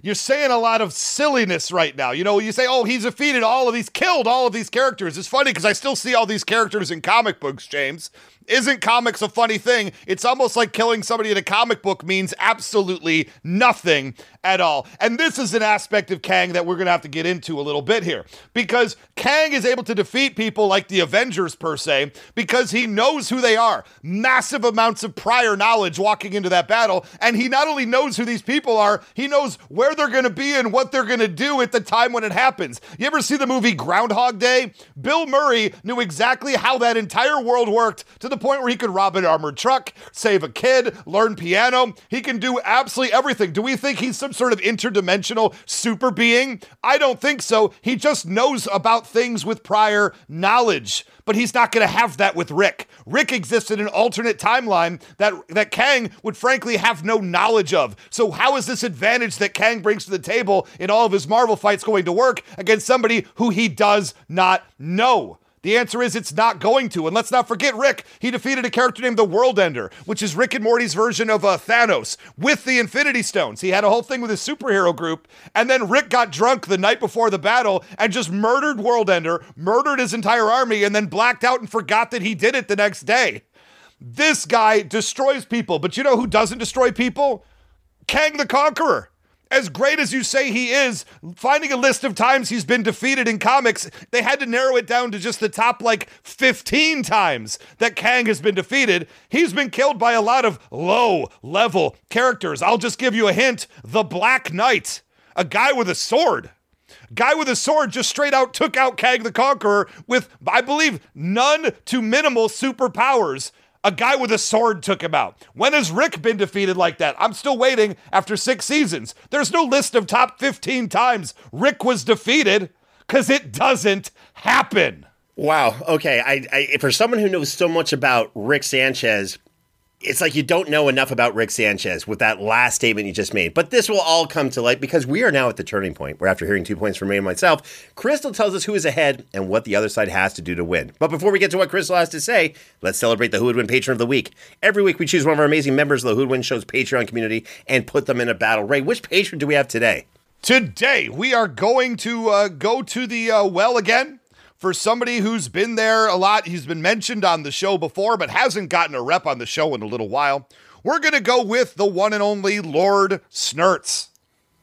You're saying a lot of silliness right now. You know, you say, oh, he's defeated all of these, killed all of these characters. It's funny because I still see all these characters in comic books, James. Isn't comics a funny thing? It's almost like killing somebody in a comic book means absolutely nothing at all. And this is an aspect of Kang that we're going to have to get into a little bit here, because Kang is able to defeat people like the Avengers per se, because he knows who they are. Massive amounts of prior knowledge walking into that battle. And he not only knows who these people are, he knows where they're going to be and what they're going to do at the time when it happens. You ever see the movie Groundhog Day? Bill Murray knew exactly how that entire world worked to the point where he could rob an armored truck, save a kid, learn piano. He can do absolutely everything. Do we think he's some sort of interdimensional super being? I don't think so. He just knows about things with prior knowledge. But he's not going to have that with Rick. Rick exists in an alternate timeline that Kang would frankly have no knowledge of. So how is this advantage that Kang brings to the table in all of his Marvel fights going to work against somebody who he does not know? The answer is it's not going to. And let's not forget Rick. He defeated a character named the World Ender, which is Rick and Morty's version of Thanos with the Infinity Stones. He had a whole thing with his superhero group. And then Rick got drunk the night before the battle and just murdered World Ender, murdered his entire army, and then blacked out and forgot that he did it the next day. This guy destroys people. But you know who doesn't destroy people? Kang the Conqueror. As great as you say he is, finding a list of times he's been defeated in comics, they had to narrow it down to just the top like 15 times that Kang has been defeated. He's been killed by a lot of low-level characters. I'll just give you a hint. The Black Knight, a guy with a sword. Guy with a sword just straight out took out Kang the Conqueror with, I believe, none to minimal superpowers. A guy with a sword took him out. When has Rick been defeated like that? I'm still waiting after 6 seasons. There's no list of top 15 times Rick was defeated, because it doesn't happen. Wow. Okay. I for someone who knows so much about Rick Sanchez, it's like you don't know enough about Rick Sanchez with that last statement you just made. But this will all come to light, because we are now at the turning point where, after hearing 2 points from me and myself, Crystal tells us who is ahead and what the other side has to do to win. But before we get to what Crystal has to say, let's celebrate the Who Would Win Patron of the Week. Every week we choose one of our amazing members of the Who Would Win Show's Patreon community and put them in a battle. Ray, which patron do we have today? Today we are going to go to the well again. For somebody who's been there a lot, he's been mentioned on the show before, but hasn't gotten a rep on the show in a little while. We're going to go with the one and only Lord Snurts.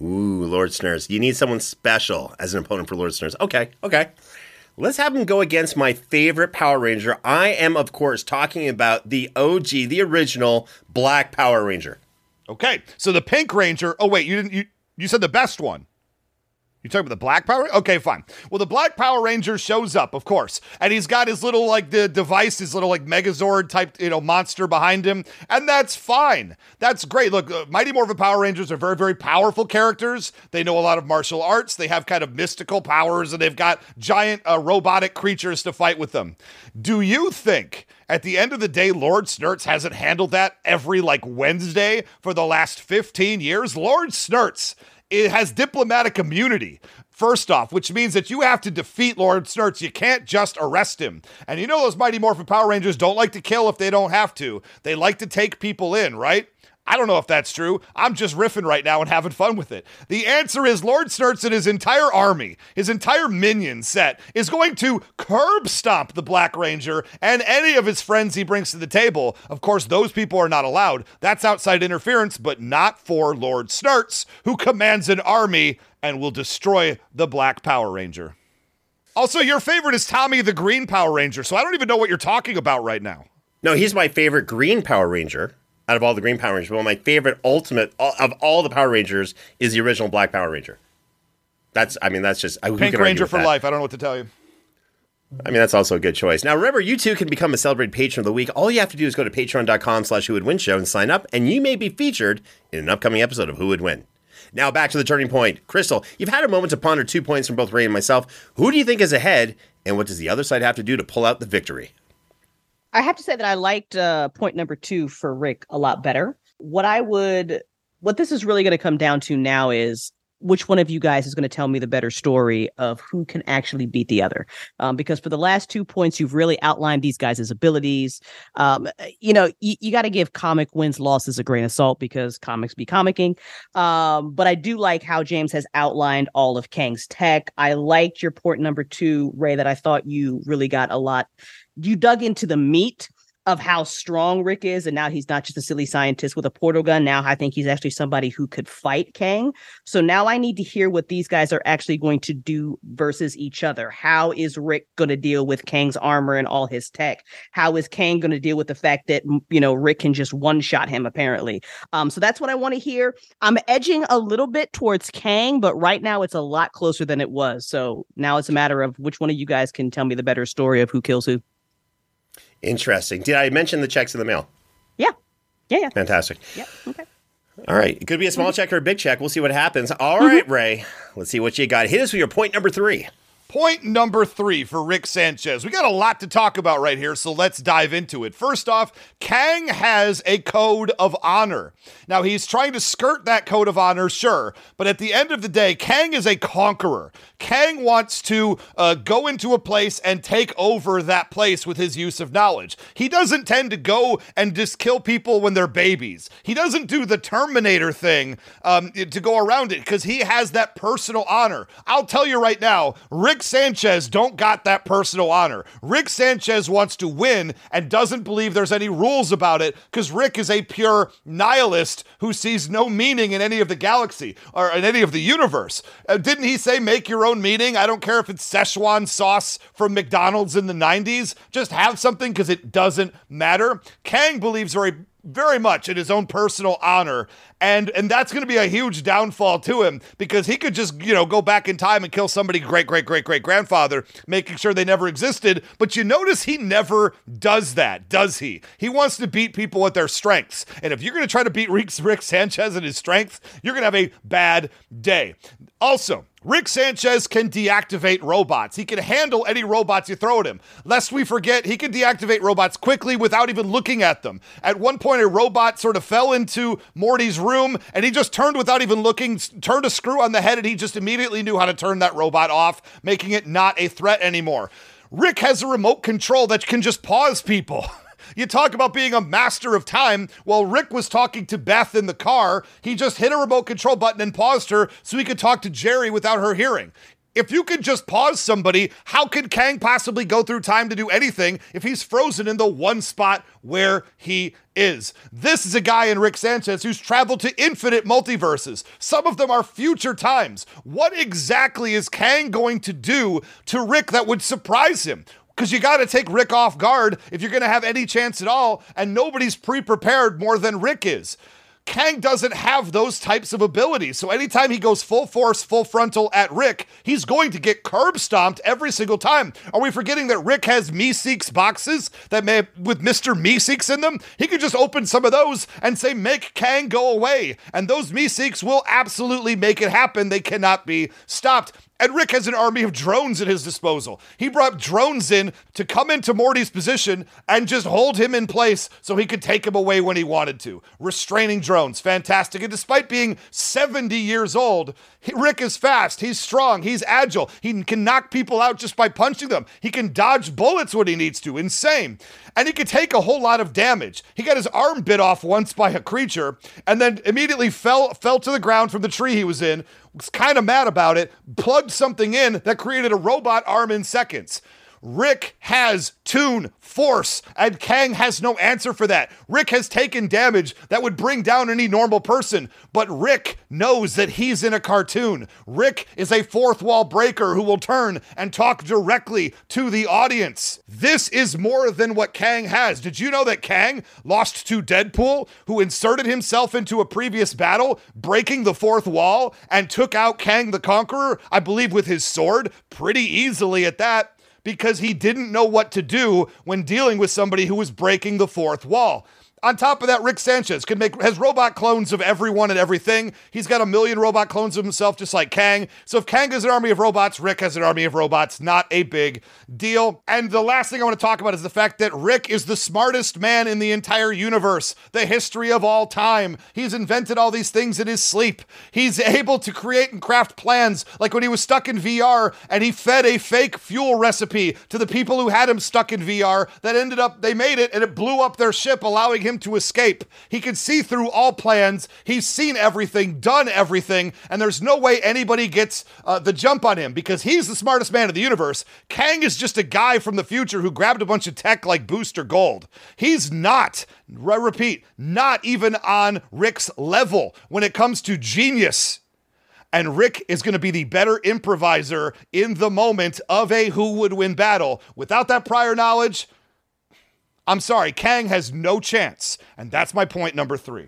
Ooh, Lord Snurts. You need someone special as an opponent for Lord Snurts. Okay. Let's have him go against my favorite Power Ranger. I am, of course, talking about the OG, the original Black Power Ranger. Okay, so the Pink Ranger. Oh, wait, you said the best one. You're talking about the Black Power Ranger? Okay, fine. Well, the Black Power Ranger shows up, of course, and he's got his little, like, the device, his little, like, Megazord type, you know, monster behind him, and that's fine. That's great. Look, Mighty Morphin Power Rangers are very, very powerful characters. They know a lot of martial arts. They have kind of mystical powers, and they've got giant robotic creatures to fight with them. Do you think, at the end of the day, Lord Snurts hasn't handled that every, like, Wednesday for the last 15 years? Lord Snurts, it has diplomatic immunity, first off, which means that you have to defeat Lord Snurts. You can't just arrest him. And you know those Mighty Morphin Power Rangers don't like to kill if they don't have to. They like to take people in, right? I don't know if that's true. I'm just riffing right now and having fun with it. The answer is Lord Snurts and his entire army, his entire minion set, is going to curb stomp the Black Ranger and any of his friends he brings to the table. Of course, those people are not allowed. That's outside interference, but not for Lord Snurts, who commands an army and will destroy the Black Power Ranger. Also, your favorite is Tommy the Green Power Ranger, so I don't even know what you're talking about right now. No, he's my favorite Green Power Ranger. Out of all the Green Power Rangers, one of my favorite ultimate of all the Power Rangers is the original Black Power Ranger. That's just... Pink Ranger for life. I don't know what to tell you. I mean, that's also a good choice. Now, remember, you too can become a celebrated patron of the week. All you have to do is go to patreon.com/whowouldwinshow and sign up, and you may be featured in an upcoming episode of Who Would Win. Now, back to the turning point. Crystal, you've had a moment to ponder 2 points from both Ray and myself. Who do you think is ahead, and what does the other side have to do to pull out the victory? I have to say that I liked point number 2 for Rick a lot better. What this is really going to come down to now is which one of you guys is going to tell me the better story of who can actually beat the other. Because for the last 2 points, you've really outlined these guys' abilities. You got to give comic wins, losses a grain of salt because comics be comicking. But I do like how James has outlined all of Kang's tech. I liked your point number 2, Ray, that I thought you really got a lot. You dug into the meat of how strong Rick is, and now he's not just a silly scientist with a portal gun. Now I think he's actually somebody who could fight Kang. So now I need to hear what these guys are actually going to do versus each other. How is Rick going to deal with Kang's armor and all his tech? How is Kang going to deal with the fact that, you know, Rick can just one-shot him, apparently? So that's what I want to hear. I'm edging a little bit towards Kang, but right now it's a lot closer than it was. So now it's a matter of which one of you guys can tell me the better story of who kills who. Interesting. Did I mention the checks in the mail? Yeah. Fantastic. Yep. Okay. All right. It could be a small check or a big check. We'll see what happens. All right, Ray. Let's see what you got. Hit us with your point number three. Point number three for Rick Sanchez. We got a lot to talk about right here, so let's dive into it. First off, Kang has a code of honor. Now, he's trying to skirt that code of honor, sure, but at the end of the day, Kang is a conqueror. Kang wants to go into a place and take over that place with his use of knowledge. He doesn't tend to go and just kill people when they're babies. He doesn't do the Terminator thing to go around it, because he has that personal honor. I'll tell you right now, Rick Sanchez don't got that personal honor. Rick Sanchez wants to win and doesn't believe there's any rules about it, because Rick is a pure nihilist who sees no meaning in any of the galaxy or in any of the universe. Didn't he say make your own meaning? I don't care if it's Szechuan sauce from McDonald's in the 90s. Just have something, because it doesn't matter. Kang believes very much in his own personal honor, and that's going to be a huge downfall to him, because he could just, you know, go back in time and kill somebody great-great-great-great-grandfather, making sure they never existed. But you notice he never does that, does he? He wants to beat people at their strengths, and if you're going to try to beat Rick Sanchez at his strength, you're going to have a bad day. Also, Rick Sanchez can deactivate robots. He can handle any robots you throw at him. Lest we forget, he can deactivate robots quickly without even looking at them. At one point, a robot sort of fell into Morty's room, and he just turned without even looking, turned a screw on the head, and he just immediately knew how to turn that robot off, making it not a threat anymore. Rick has a remote control that can just pause people. You talk about being a master of time. While Rick was talking to Beth in the car, he just hit a remote control button and paused her so he could talk to Jerry without her hearing. If you could just pause somebody, how could Kang possibly go through time to do anything if he's frozen in the one spot where he is? This is a guy in Rick Sanchez who's traveled to infinite multiverses. Some of them are future times. What exactly is Kang going to do to Rick that would surprise him? Because you got to take Rick off guard if you're going to have any chance at all, and nobody's pre-prepared more than Rick is. Kang doesn't have those types of abilities, so anytime he goes full force, full frontal at Rick, he's going to get curb stomped every single time. Are we forgetting that Rick has Meeseeks boxes that with Mr. Meeseeks in them? He could just open some of those and say, make Kang go away, and those Meeseeks will absolutely make it happen. They cannot be stopped. And Rick has an army of drones at his disposal. He brought drones in to come into Morty's position and just hold him in place so he could take him away when he wanted to. Restraining drones, fantastic. And despite being 70 years old, Rick is fast, he's strong, he's agile. He can knock people out just by punching them. He can dodge bullets when he needs to, insane. And he could take a whole lot of damage. He got his arm bit off once by a creature and then immediately fell to the ground from the tree he was in, was kind of mad about it, plugged something in that created a robot arm in seconds. Rick has tune, force, and Kang has no answer for that. Rick has taken damage that would bring down any normal person, but Rick knows that he's in a cartoon. Rick is a fourth wall breaker who will turn and talk directly to the audience. This is more than what Kang has. Did you know that Kang lost to Deadpool, who inserted himself into a previous battle, breaking the fourth wall, and took out Kang the Conqueror, I believe with his sword, pretty easily at that, because he didn't know what to do when dealing with somebody who was breaking the fourth wall. On top of that, Rick Sanchez has robot clones of everyone and everything. He's got a million robot clones of himself, just like Kang. So if Kang has an army of robots, Rick has an army of robots. Not a big deal. And the last thing I want to talk about is the fact that Rick is the smartest man in the entire universe, the history of all time. He's invented all these things in his sleep. He's able to create and craft plans, like when he was stuck in VR and he fed a fake fuel recipe to the people who had him stuck in VR. That ended up, they made it, and it blew up their ship, allowing him him to escape. He can see through all plans. He's seen everything, done everything, and there's no way anybody gets the jump on him because he's the smartest man in the universe. Kang is just a guy from the future who grabbed a bunch of tech like Booster Gold. He's not, I repeat, not even on Rick's level when it comes to genius. And Rick is going to be the better improviser in the moment of a who-would-win battle. Without that prior knowledge, I'm sorry, Kang has no chance. And that's my point number 3.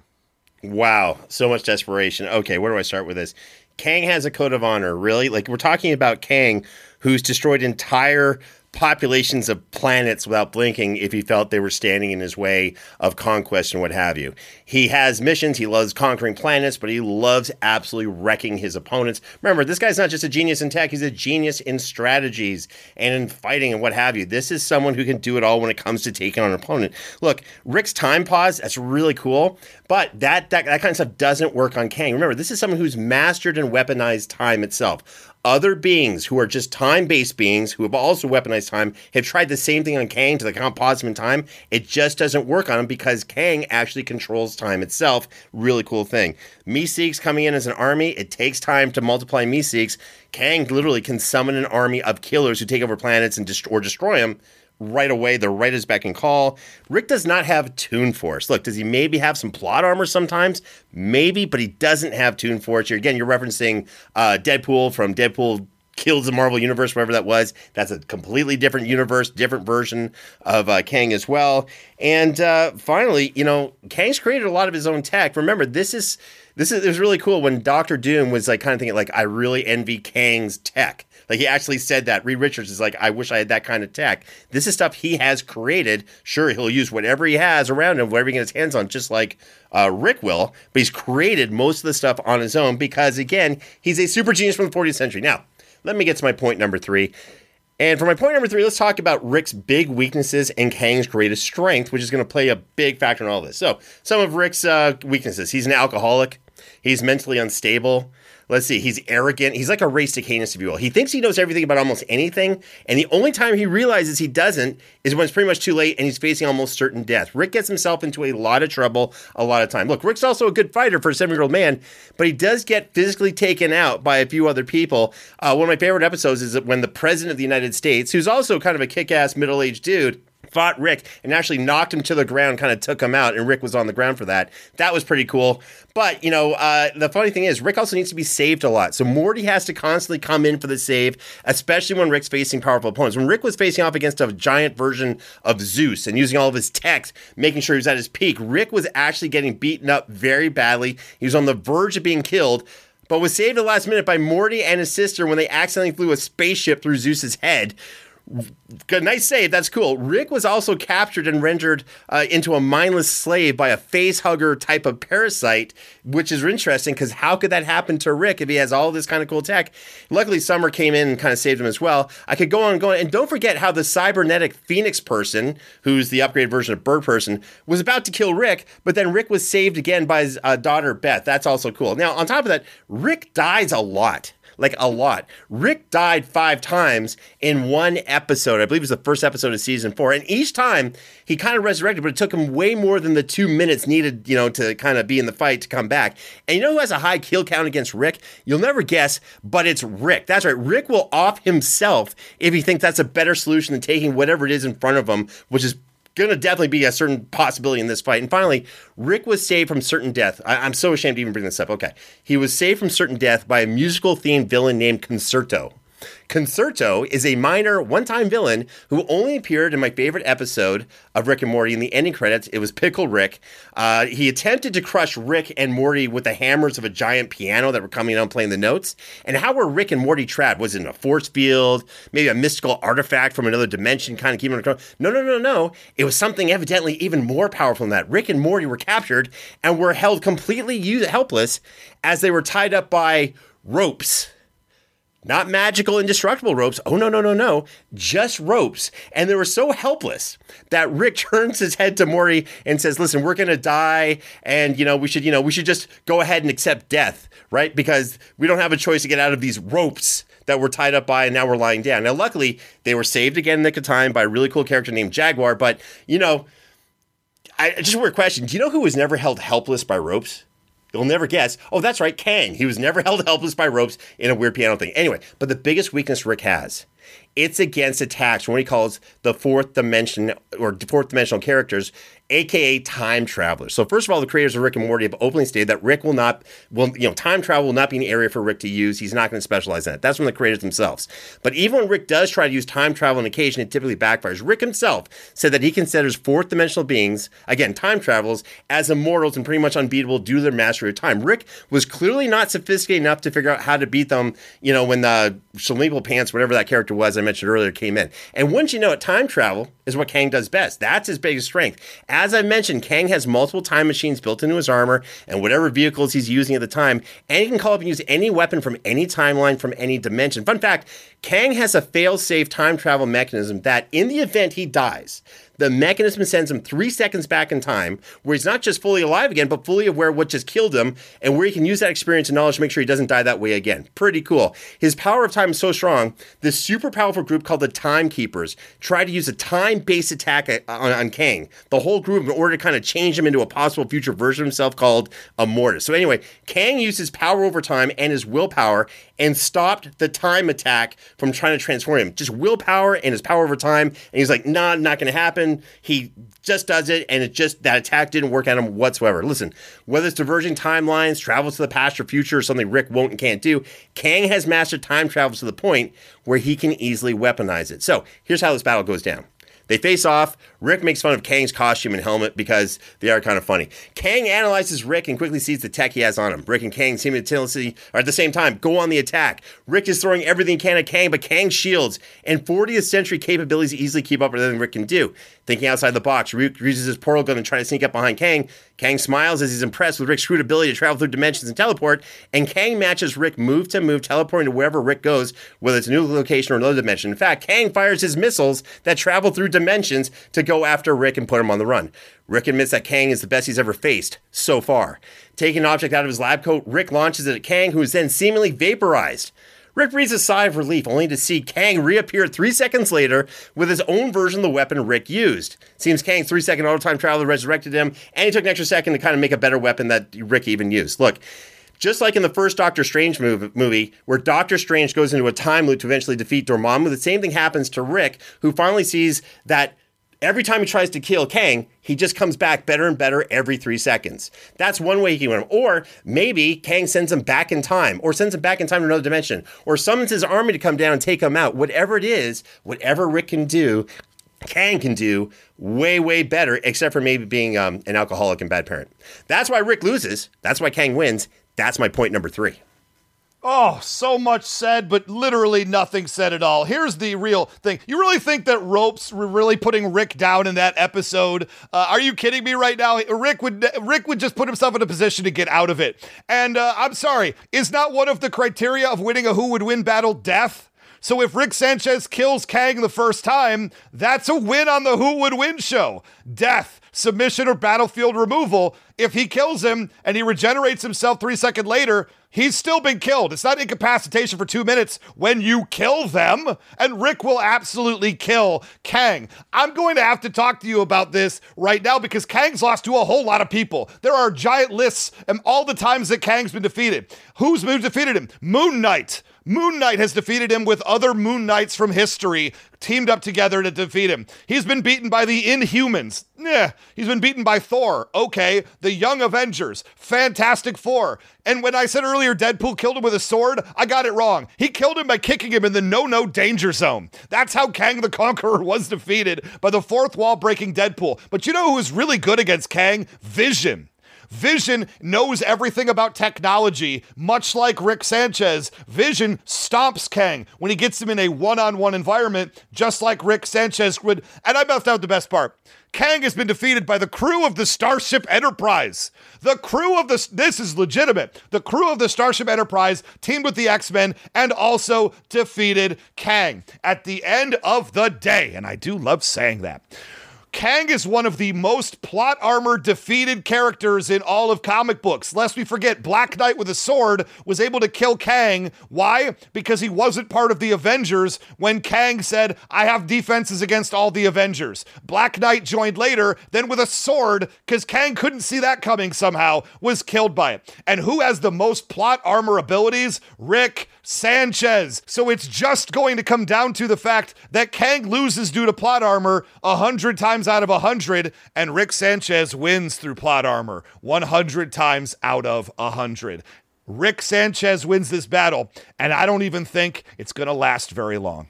Wow, so much desperation. Okay, where do I start with this? Kang has a code of honor, really? Like, we're talking about Kang, who's destroyed entire populations of planets without blinking if he felt they were standing in his way of conquest and what have you. He has missions. He loves conquering planets, but he loves absolutely wrecking his opponents. Remember, this guy's not just a genius in tech. He's a genius in strategies and in fighting and what have you. This is someone who can do it all when it comes to taking on an opponent. Look, Rick's time pause, that's really cool, but that kind of stuff doesn't work on Kang. Remember, this is someone who's mastered and weaponized time itself. Other beings who are just time-based beings who have also weaponized time have tried the same thing on Kang to like can't pause him in time. It just doesn't work on him because Kang actually controls time itself. Really cool thing. Meeseeks coming in as an army. It takes time to multiply Meeseeks. Kang literally can summon an army of killers who take over planets and destroy them right away. The right is beck and call. Rick does not have Toon Force. Look, does he maybe have some plot armor sometimes? Maybe, but he doesn't have Toon Force. You're referencing Deadpool from Deadpool Kills the Marvel Universe, whatever that was. That's a completely different universe, different version of Kang as well. And finally, you know, Kang's created a lot of his own tech. Remember, it was really cool when Doctor Doom was like kind of thinking like, I really envy Kang's tech. Like, he actually said that. Reed Richards is like, I wish I had that kind of tech. This is stuff he has created. Sure, he'll use whatever he has around him, whatever he gets his hands on, just like Rick will. But he's created most of the stuff on his own because, again, he's a super genius from the 40th century. Now, let me get to my point number 3. And for my point number 3, let's talk about Rick's big weaknesses and Kang's greatest strength, which is going to play a big factor in all this. So, some of Rick's weaknesses. He's an alcoholic. He's mentally unstable. Let's see. He's arrogant. He's like a race to Canis, if you will. He thinks he knows everything about almost anything, and the only time he realizes he doesn't is when it's pretty much too late and he's facing almost certain death. Rick gets himself into a lot of trouble a lot of time. Look, Rick's also a good fighter for a 7-year-old man, but he does get physically taken out by a few other people. One of my favorite episodes is when the president of the United States, who's also kind of a kick-ass middle-aged dude, fought Rick and actually knocked him to the ground, kind of took him out, and Rick was on the ground for that. That was pretty cool. But, you know, the funny thing is Rick also needs to be saved a lot. So Morty has to constantly come in for the save, especially when Rick's facing powerful opponents. When Rick was facing off against a giant version of Zeus and using all of his tech, making sure he was at his peak, Rick was actually getting beaten up very badly. He was on the verge of being killed, but was saved at the last minute by Morty and his sister when they accidentally flew a spaceship through Zeus's head. Good, nice save. That's cool. Rick was also captured and rendered into a mindless slave by a face-hugger type of parasite, which is interesting because how could that happen to Rick if he has all this kind of cool tech? Luckily, Summer came in and kind of saved him as well. I could go on and go on. And don't forget how the cybernetic Phoenix person, who's the upgraded version of Bird Person, was about to kill Rick, but then Rick was saved again by his daughter, Beth. That's also cool. Now, on top of that, Rick dies a lot. Like, a lot. Rick died 5 times in one episode. I believe it was the first episode of season 4. And each time, he kind of resurrected, but it took him way more than the 2 minutes needed, you know, to kind of be in the fight to come back. And you know who has a high kill count against Rick? You'll never guess, but it's Rick. That's right. Rick will off himself if he thinks that's a better solution than taking whatever it is in front of him, which is going to definitely be a certain possibility in this fight. And finally, Rick was saved from certain death. I'm so ashamed to even bring this up. Okay. He was saved from certain death by a musical-themed villain named Concerto. Concerto is a minor one-time villain who only appeared in my favorite episode of Rick and Morty in the ending credits. It was Pickle Rick. He attempted to crush Rick and Morty with the hammers of a giant piano that were coming down playing the notes. And how were Rick and Morty trapped? Was it in a force field? Maybe a mystical artifact from another dimension kind of keeping them control? No. It was something evidently even more powerful than that. Rick and Morty were captured and were held completely helpless as they were tied up by ropes. Not magical, indestructible ropes. Oh, no. Just ropes. And they were so helpless that Rick turns his head to Morty and says, listen, we're going to die. And, we should just go ahead and accept death, right? Because we don't have a choice to get out of these ropes that we're tied up by, and now we're lying down. Now, luckily, they were saved again in the nick of time by a really cool character named Jaguar. But, Just a weird question. Do you know who was never held helpless by ropes? You'll never guess. Oh, that's right, Kang. He was never held helpless by ropes in a weird piano thing. Anyway, but the biggest weakness Rick has, it's against attacks, what he calls the fourth dimension or fourth dimensional characters, aka time travelers. So first of all, the creators of Rick and Morty have openly stated that Rick time travel will not be an area for Rick to use. He's not going to specialize in it. That's from the creators themselves. But even when Rick does try to use time travel on occasion, it typically backfires. Rick himself said that he considers fourth dimensional beings, again, time travelers, as immortals and pretty much unbeatable due to their mastery of time. Rick was clearly not sophisticated enough to figure out how to beat them, when the Shleemypants, whatever that character was I mentioned earlier, came in. And wouldn't you know it, time travel is what Kang does best. That's his biggest strength. As I mentioned, Kang has multiple time machines built into his armor and whatever vehicles he's using at the time, and he can call up and use any weapon from any timeline from any dimension. Fun fact, Kang has a fail-safe time travel mechanism that, in the event he dies, the mechanism sends him 3 seconds back in time, where he's not just fully alive again, but fully aware of what just killed him, and where he can use that experience and knowledge to make sure he doesn't die that way again. Pretty cool. His power of time is so strong, this super powerful group called the Timekeepers tried to use a time-based attack on Kang, the whole group, in order to kind of change him into a possible future version of himself called Immortus. So anyway, Kang used his power over time and his willpower and stopped the time attack from trying to transform him. Just willpower and his power over time, and he's like, nah, not going to happen. He just does it, and that attack didn't work on him whatsoever. Listen, whether it's diverging timelines, travel to the past or future, or something Rick won't and can't do, Kang has mastered time travel to the point where he can easily weaponize it. So here's how this battle goes down. They face off. Rick makes fun of Kang's costume and helmet because they are kind of funny. Kang analyzes Rick and quickly sees the tech he has on him. Rick and Kang simultaneously, or at the same time, go on the attack. Rick is throwing everything he can at Kang, but Kang's shields and 40th century capabilities easily keep up with anything Rick can do. Thinking outside the box, Rick uses his portal gun and tries to sneak up behind Kang. Kang smiles as he's impressed with Rick's crude ability to travel through dimensions and teleport, and Kang matches Rick move to move, teleporting to wherever Rick goes, whether it's a new location or another dimension. In fact, Kang fires his missiles that travel through dimensions to go after Rick and put him on the run. Rick admits that Kang is the best he's ever faced so far. Taking an object out of his lab coat, Rick launches it at Kang, who is then seemingly vaporized. Rick breathes a sigh of relief, only to see Kang reappear 3 seconds later with his own version of the weapon Rick used. Seems Kang's 3-second auto-time traveler resurrected him, and he took an extra second to kind of make a better weapon that Rick even used. Look, just like in the first Doctor Strange movie, where Doctor Strange goes into a time loop to eventually defeat Dormammu, the same thing happens to Rick, who finally sees that every time he tries to kill Kang, he just comes back better and better every 3 seconds. That's one way he can win him. Or maybe Kang sends him back in time, or sends him back in time to another dimension, or summons his army to come down and take him out. Whatever it is, whatever Rick can do, Kang can do way, way better, except for maybe being an alcoholic and bad parent. That's why Rick loses. That's why Kang wins. That's my point number 3. Oh, so much said, but literally nothing said at all. Here's the real thing. You really think that ropes were really putting Rick down in that episode? Are you kidding me right now? Rick would just put himself in a position to get out of it. And I'm sorry, is not one of the criteria of winning a Who Would Win battle death? So if Rick Sanchez kills Kang the first time, that's a win on the Who Would Win show. Death, submission, or battlefield removal. If he kills him and he regenerates himself 3 seconds later, he's still been killed. It's not incapacitation for 2 minutes when you kill them, and Rick will absolutely kill Kang. I'm going to have to talk to you about this right now because Kang's lost to a whole lot of people. There are giant lists and all the times that Kang's been defeated. Who's defeated him? Moon Knight. Moon Knight has defeated him with other Moon Knights from history teamed up together to defeat him. He's been beaten by the Inhumans. Yeah, he's been beaten by Thor. Okay, the Young Avengers, Fantastic Four. And when I said earlier Deadpool killed him with a sword, I got it wrong. He killed him by kicking him in the no-no danger zone. That's how Kang the Conqueror was defeated, by the fourth wall breaking Deadpool. But you know who was really good against Kang? Vision. Vision knows everything about technology, much like Rick Sanchez. Vision stomps Kang when he gets him in a one-on-one environment, just like Rick Sanchez would. And I left out the best part. Kang has been defeated by the crew of the Starship Enterprise. This is legitimate. The crew of the Starship Enterprise teamed with the X-Men and also defeated Kang at the end of the day. And I do love saying that. Kang is one of the most plot armor defeated characters in all of comic books. Lest we forget, Black Knight with a sword was able to kill Kang. Why? Because he wasn't part of the Avengers when Kang said, I have defenses against all the Avengers. Black Knight joined later, then with a sword, because Kang couldn't see that coming somehow, was killed by it. And who has the most plot armor abilities? Rick Sanchez. So it's just going to come down to the fact that Kang loses due to plot armor 100 times out of 100, and Rick Sanchez wins through plot armor 100 times out of 100. Rick Sanchez wins this battle, and I don't even think it's going to last very long.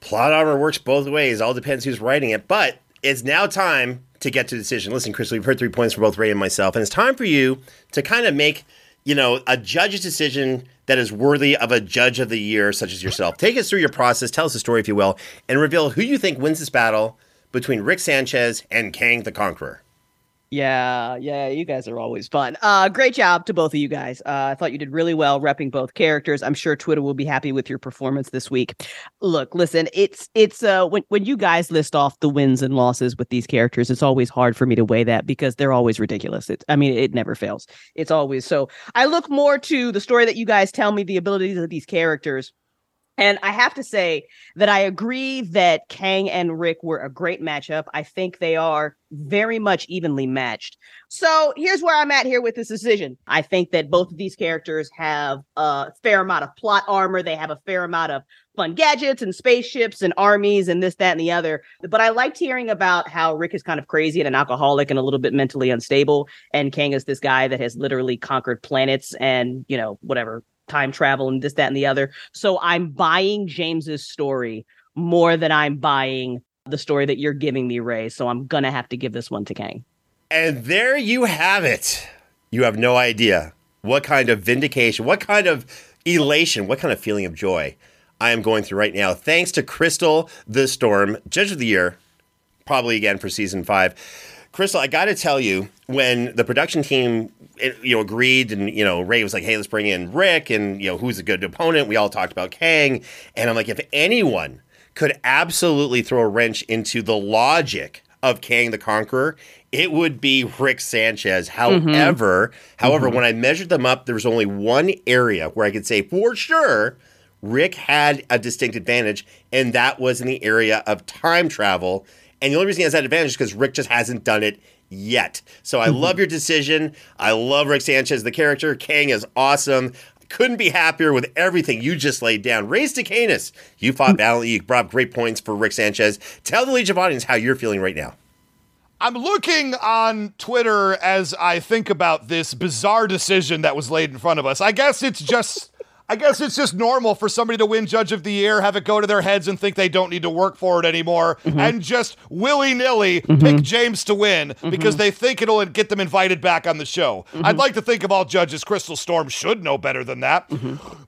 Plot armor works both ways. All depends who's writing it, but it's now time to get to the decision. Listen, Chris, we've heard 3 points from both Ray and myself, and it's time for you to kind of make, you know, a judge's decision that is worthy of a judge of the year such as yourself. Take us through your process, tell us a story, if you will, and reveal who you think wins this battle between Rick Sanchez and Kang the Conqueror. Yeah, you guys are always fun. Great job to both of you guys. I thought you did really well repping both characters. I'm sure Twitter will be happy with your performance this week. Look, listen, it's when you guys list off the wins and losses with these characters, it's always hard for me to weigh that because they're always ridiculous. It never fails. It's always so. I look more to the story that you guys tell me, the abilities of these characters. And I have to say that I agree that Kang and Rick were a great matchup. I think they are very much evenly matched. So here's where I'm at here with this decision. I think that both of these characters have a fair amount of plot armor. They have a fair amount of fun gadgets and spaceships and armies and this, that, and the other. But I liked hearing about how Rick is kind of crazy and an alcoholic and a little bit mentally unstable. And Kang is this guy that has literally conquered planets and, you know, whatever, time travel and this, that, and the other. So I'm buying James's story more than I'm buying the story that you're giving me, Ray. So I'm going to have to give this one to Kang. And there you have it. You have no idea what kind of vindication, what kind of elation, what kind of feeling of joy I am going through right now. Thanks to Crystal the Storm, Judge of the Year, probably again for season 5. Crystal, I got to tell you, when the production team, you know, agreed, and, you know, Ray was like, hey, let's bring in Rick, and, you know, who's a good opponent? We all talked about Kang. And I'm like, if anyone could absolutely throw a wrench into the logic of Kang the Conqueror, it would be Rick Sanchez. However, when I measured them up, there was only one area where I could say for sure Rick had a distinct advantage, and that was in the area of time travel. And the only reason he has that advantage is because Rick just hasn't done it yet. So I love your decision. I love Rick Sanchez, the character. Kang is awesome. Couldn't be happier with everything you just laid down. Raise to Canis. You fought valiantly. You brought up great points for Rick Sanchez. Tell the Legion of Audience how you're feeling right now. I'm looking on Twitter as I think about this bizarre decision that was laid in front of us. I guess it's just normal for somebody to win Judge of the Year, have it go to their heads and think they don't need to work for it anymore, and just willy-nilly pick James to win because they think it'll get them invited back on the show. I'd like to think of all judges, Crystal Storm should know better than that.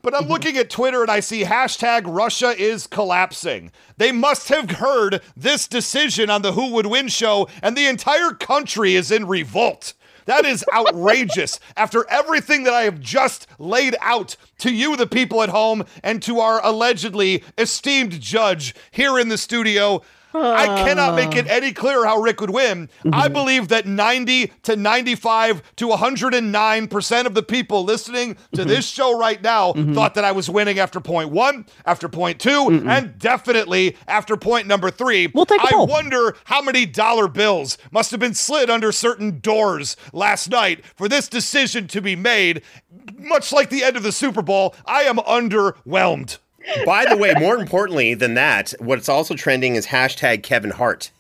But I'm looking at Twitter and I see hashtag Russia is collapsing. They must have heard this decision on the Who Would Win show, and the entire country is in revolt. That is outrageous. After everything that I have just laid out to you, the people at home, and to our allegedly esteemed judge here in the studio, I cannot make it any clearer how Rick would win. I believe that 90 to 95 to 109% of the people listening to this show right now thought that I was winning after point 1, after point 2, and definitely after point number 3. We'll take I wonder how many dollar bills must have been slid under certain doors last night for this decision to be made. Much like the end of the Super Bowl, I am underwhelmed. By the way, more importantly than that, what's also trending is hashtag Kevin Hart.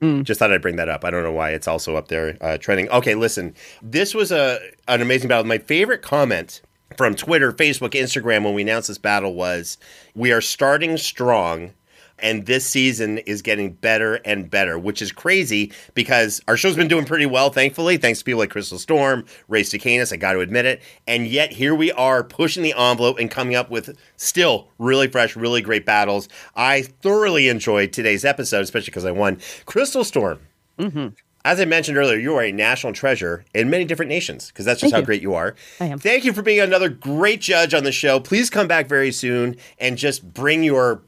Just thought I'd bring that up. I don't know why it's also up there trending. Okay, listen, this was an amazing battle. My favorite comment from Twitter, Facebook, Instagram when we announced this battle was, we are starting strong, and this season is getting better and better, which is crazy because our show's been doing pretty well, thankfully, thanks to people like Crystal Storm, Ray Stacanis, I got to admit it. And yet here we are pushing the envelope and coming up with still really fresh, really great battles. I thoroughly enjoyed today's episode, especially because I won. Crystal Storm, as I mentioned earlier, you are a national treasure in many different nations because that's just how great you are. I am. Thank you for being another great judge on the show. Please come back very soon and just bring your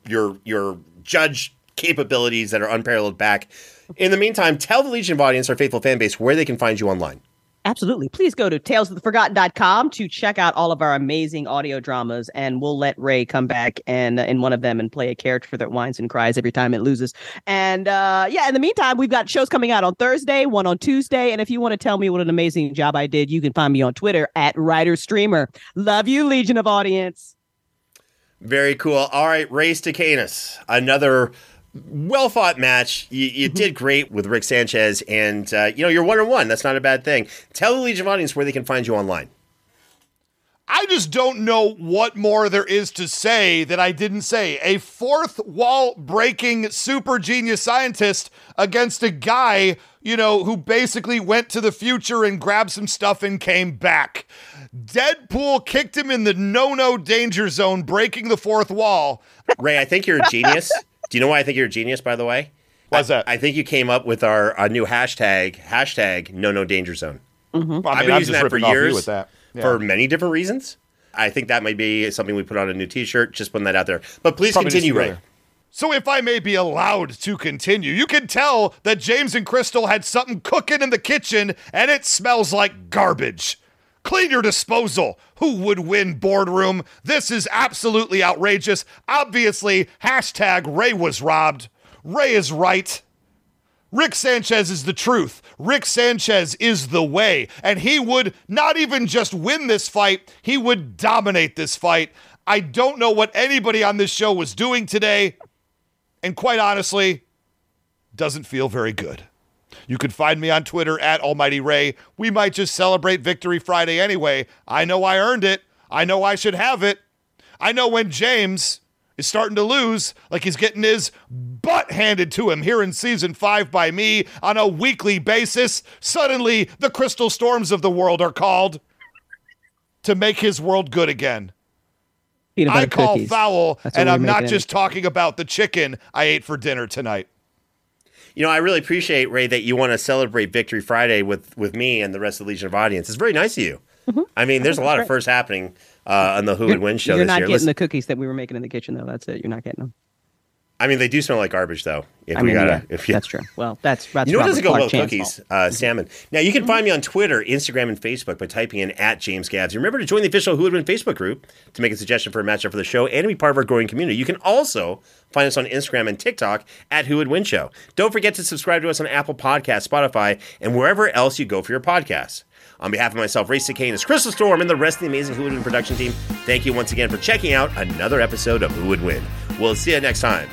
judge capabilities that are unparalleled back. In the meantime, tell the Legion of Audience, our faithful fan base, where they can find you online. Absolutely. Please go to talesoftheforgotten.com to check out all of our amazing audio dramas, and we'll let Ray come back and in one of them and play a character that whines and cries every time it loses. And yeah, in the meantime, we've got shows coming out on Thursday, one on Tuesday. And if you want to tell me what an amazing job I did, you can find me on Twitter @WriterStreamer. Love you, Legion of Audience. Very cool. All right, Ray Stacanus, another well-fought match. You did great with Rick Sanchez, and you're 1-1. That's not a bad thing. Tell the Legion of Audience where they can find you online. I just don't know what more there is to say that I didn't say. A fourth wall breaking super genius scientist against a guy, who basically went to the future and grabbed some stuff and came back. Deadpool kicked him in the no-no danger zone, breaking the fourth wall. Ray, I think you're a genius. Do you know why I think you're a genius, by the way? Why's that? I think you came up with our new hashtag no danger zone. Mm-hmm. I've been using that for years with that. Yeah. For many different reasons. I think that might be something we put on a new t-shirt. Just putting that out there. But please continue, Ray. So if I may be allowed to continue, you can tell that James and Crystal had something cooking in the kitchen and it smells like garbage. Clean your disposal. Who would win, boardroom? This is absolutely outrageous. Obviously, #Ray was robbed. Ray is right. Rick Sanchez is the truth. Rick Sanchez is the way. And he would not even just win this fight. He would dominate this fight. I don't know what anybody on this show was doing today. And quite honestly, doesn't feel very good. You can find me on Twitter @AlmightyRay. We might just celebrate Victory Friday anyway. I know I earned it. I know I should have it. I know when James is starting to lose, like he's getting his butt handed to him here in Season 5 by me on a weekly basis. Suddenly, the crystal storms of the world are called to make his world good again. I call cookies foul, and I'm not just talking about the chicken I ate for dinner tonight. I really appreciate, Ray, that you want to celebrate Victory Friday with me and the rest of the Legion of Audience. It's very nice of you. Mm-hmm. I mean, there's a lot of firsts happening on the Who Would Win show this year. You're not getting the cookies that we were making in the kitchen, though. That's it. You're not getting them. I mean, they do smell like garbage, though. That's true. Well, that's you know what doesn't go well with cookies? Salmon. Now, you can find me on Twitter, Instagram, and Facebook by typing in @JamesGabs. Remember to join the official Who Would Win Facebook group to make a suggestion for a matchup for the show and to be part of our growing community. You can also find us on Instagram and TikTok @WhoWouldWinShow. Don't forget to subscribe to us on Apple Podcasts, Spotify, and wherever else you go for your podcasts. On behalf of myself, Ray Stacanus, Crystal Storm, and the rest of the amazing Who Would Win production team, thank you once again for checking out another episode of Who Would Win. We'll see you next time.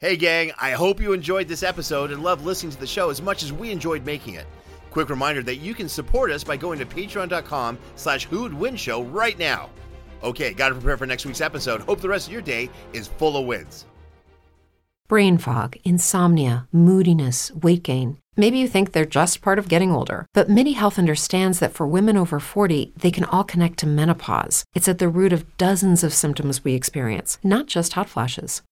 Hey gang, I hope you enjoyed this episode and loved listening to the show as much as we enjoyed making it. Quick reminder that you can support us by going to patreon.com/Who Would Win Show right now. Okay, gotta prepare for next week's episode. Hope the rest of your day is full of wins. Brain fog, insomnia, moodiness, weight gain. Maybe you think they're just part of getting older, but Midi Health understands that for women over 40, they can all connect to menopause. It's at the root of dozens of symptoms we experience, not just hot flashes.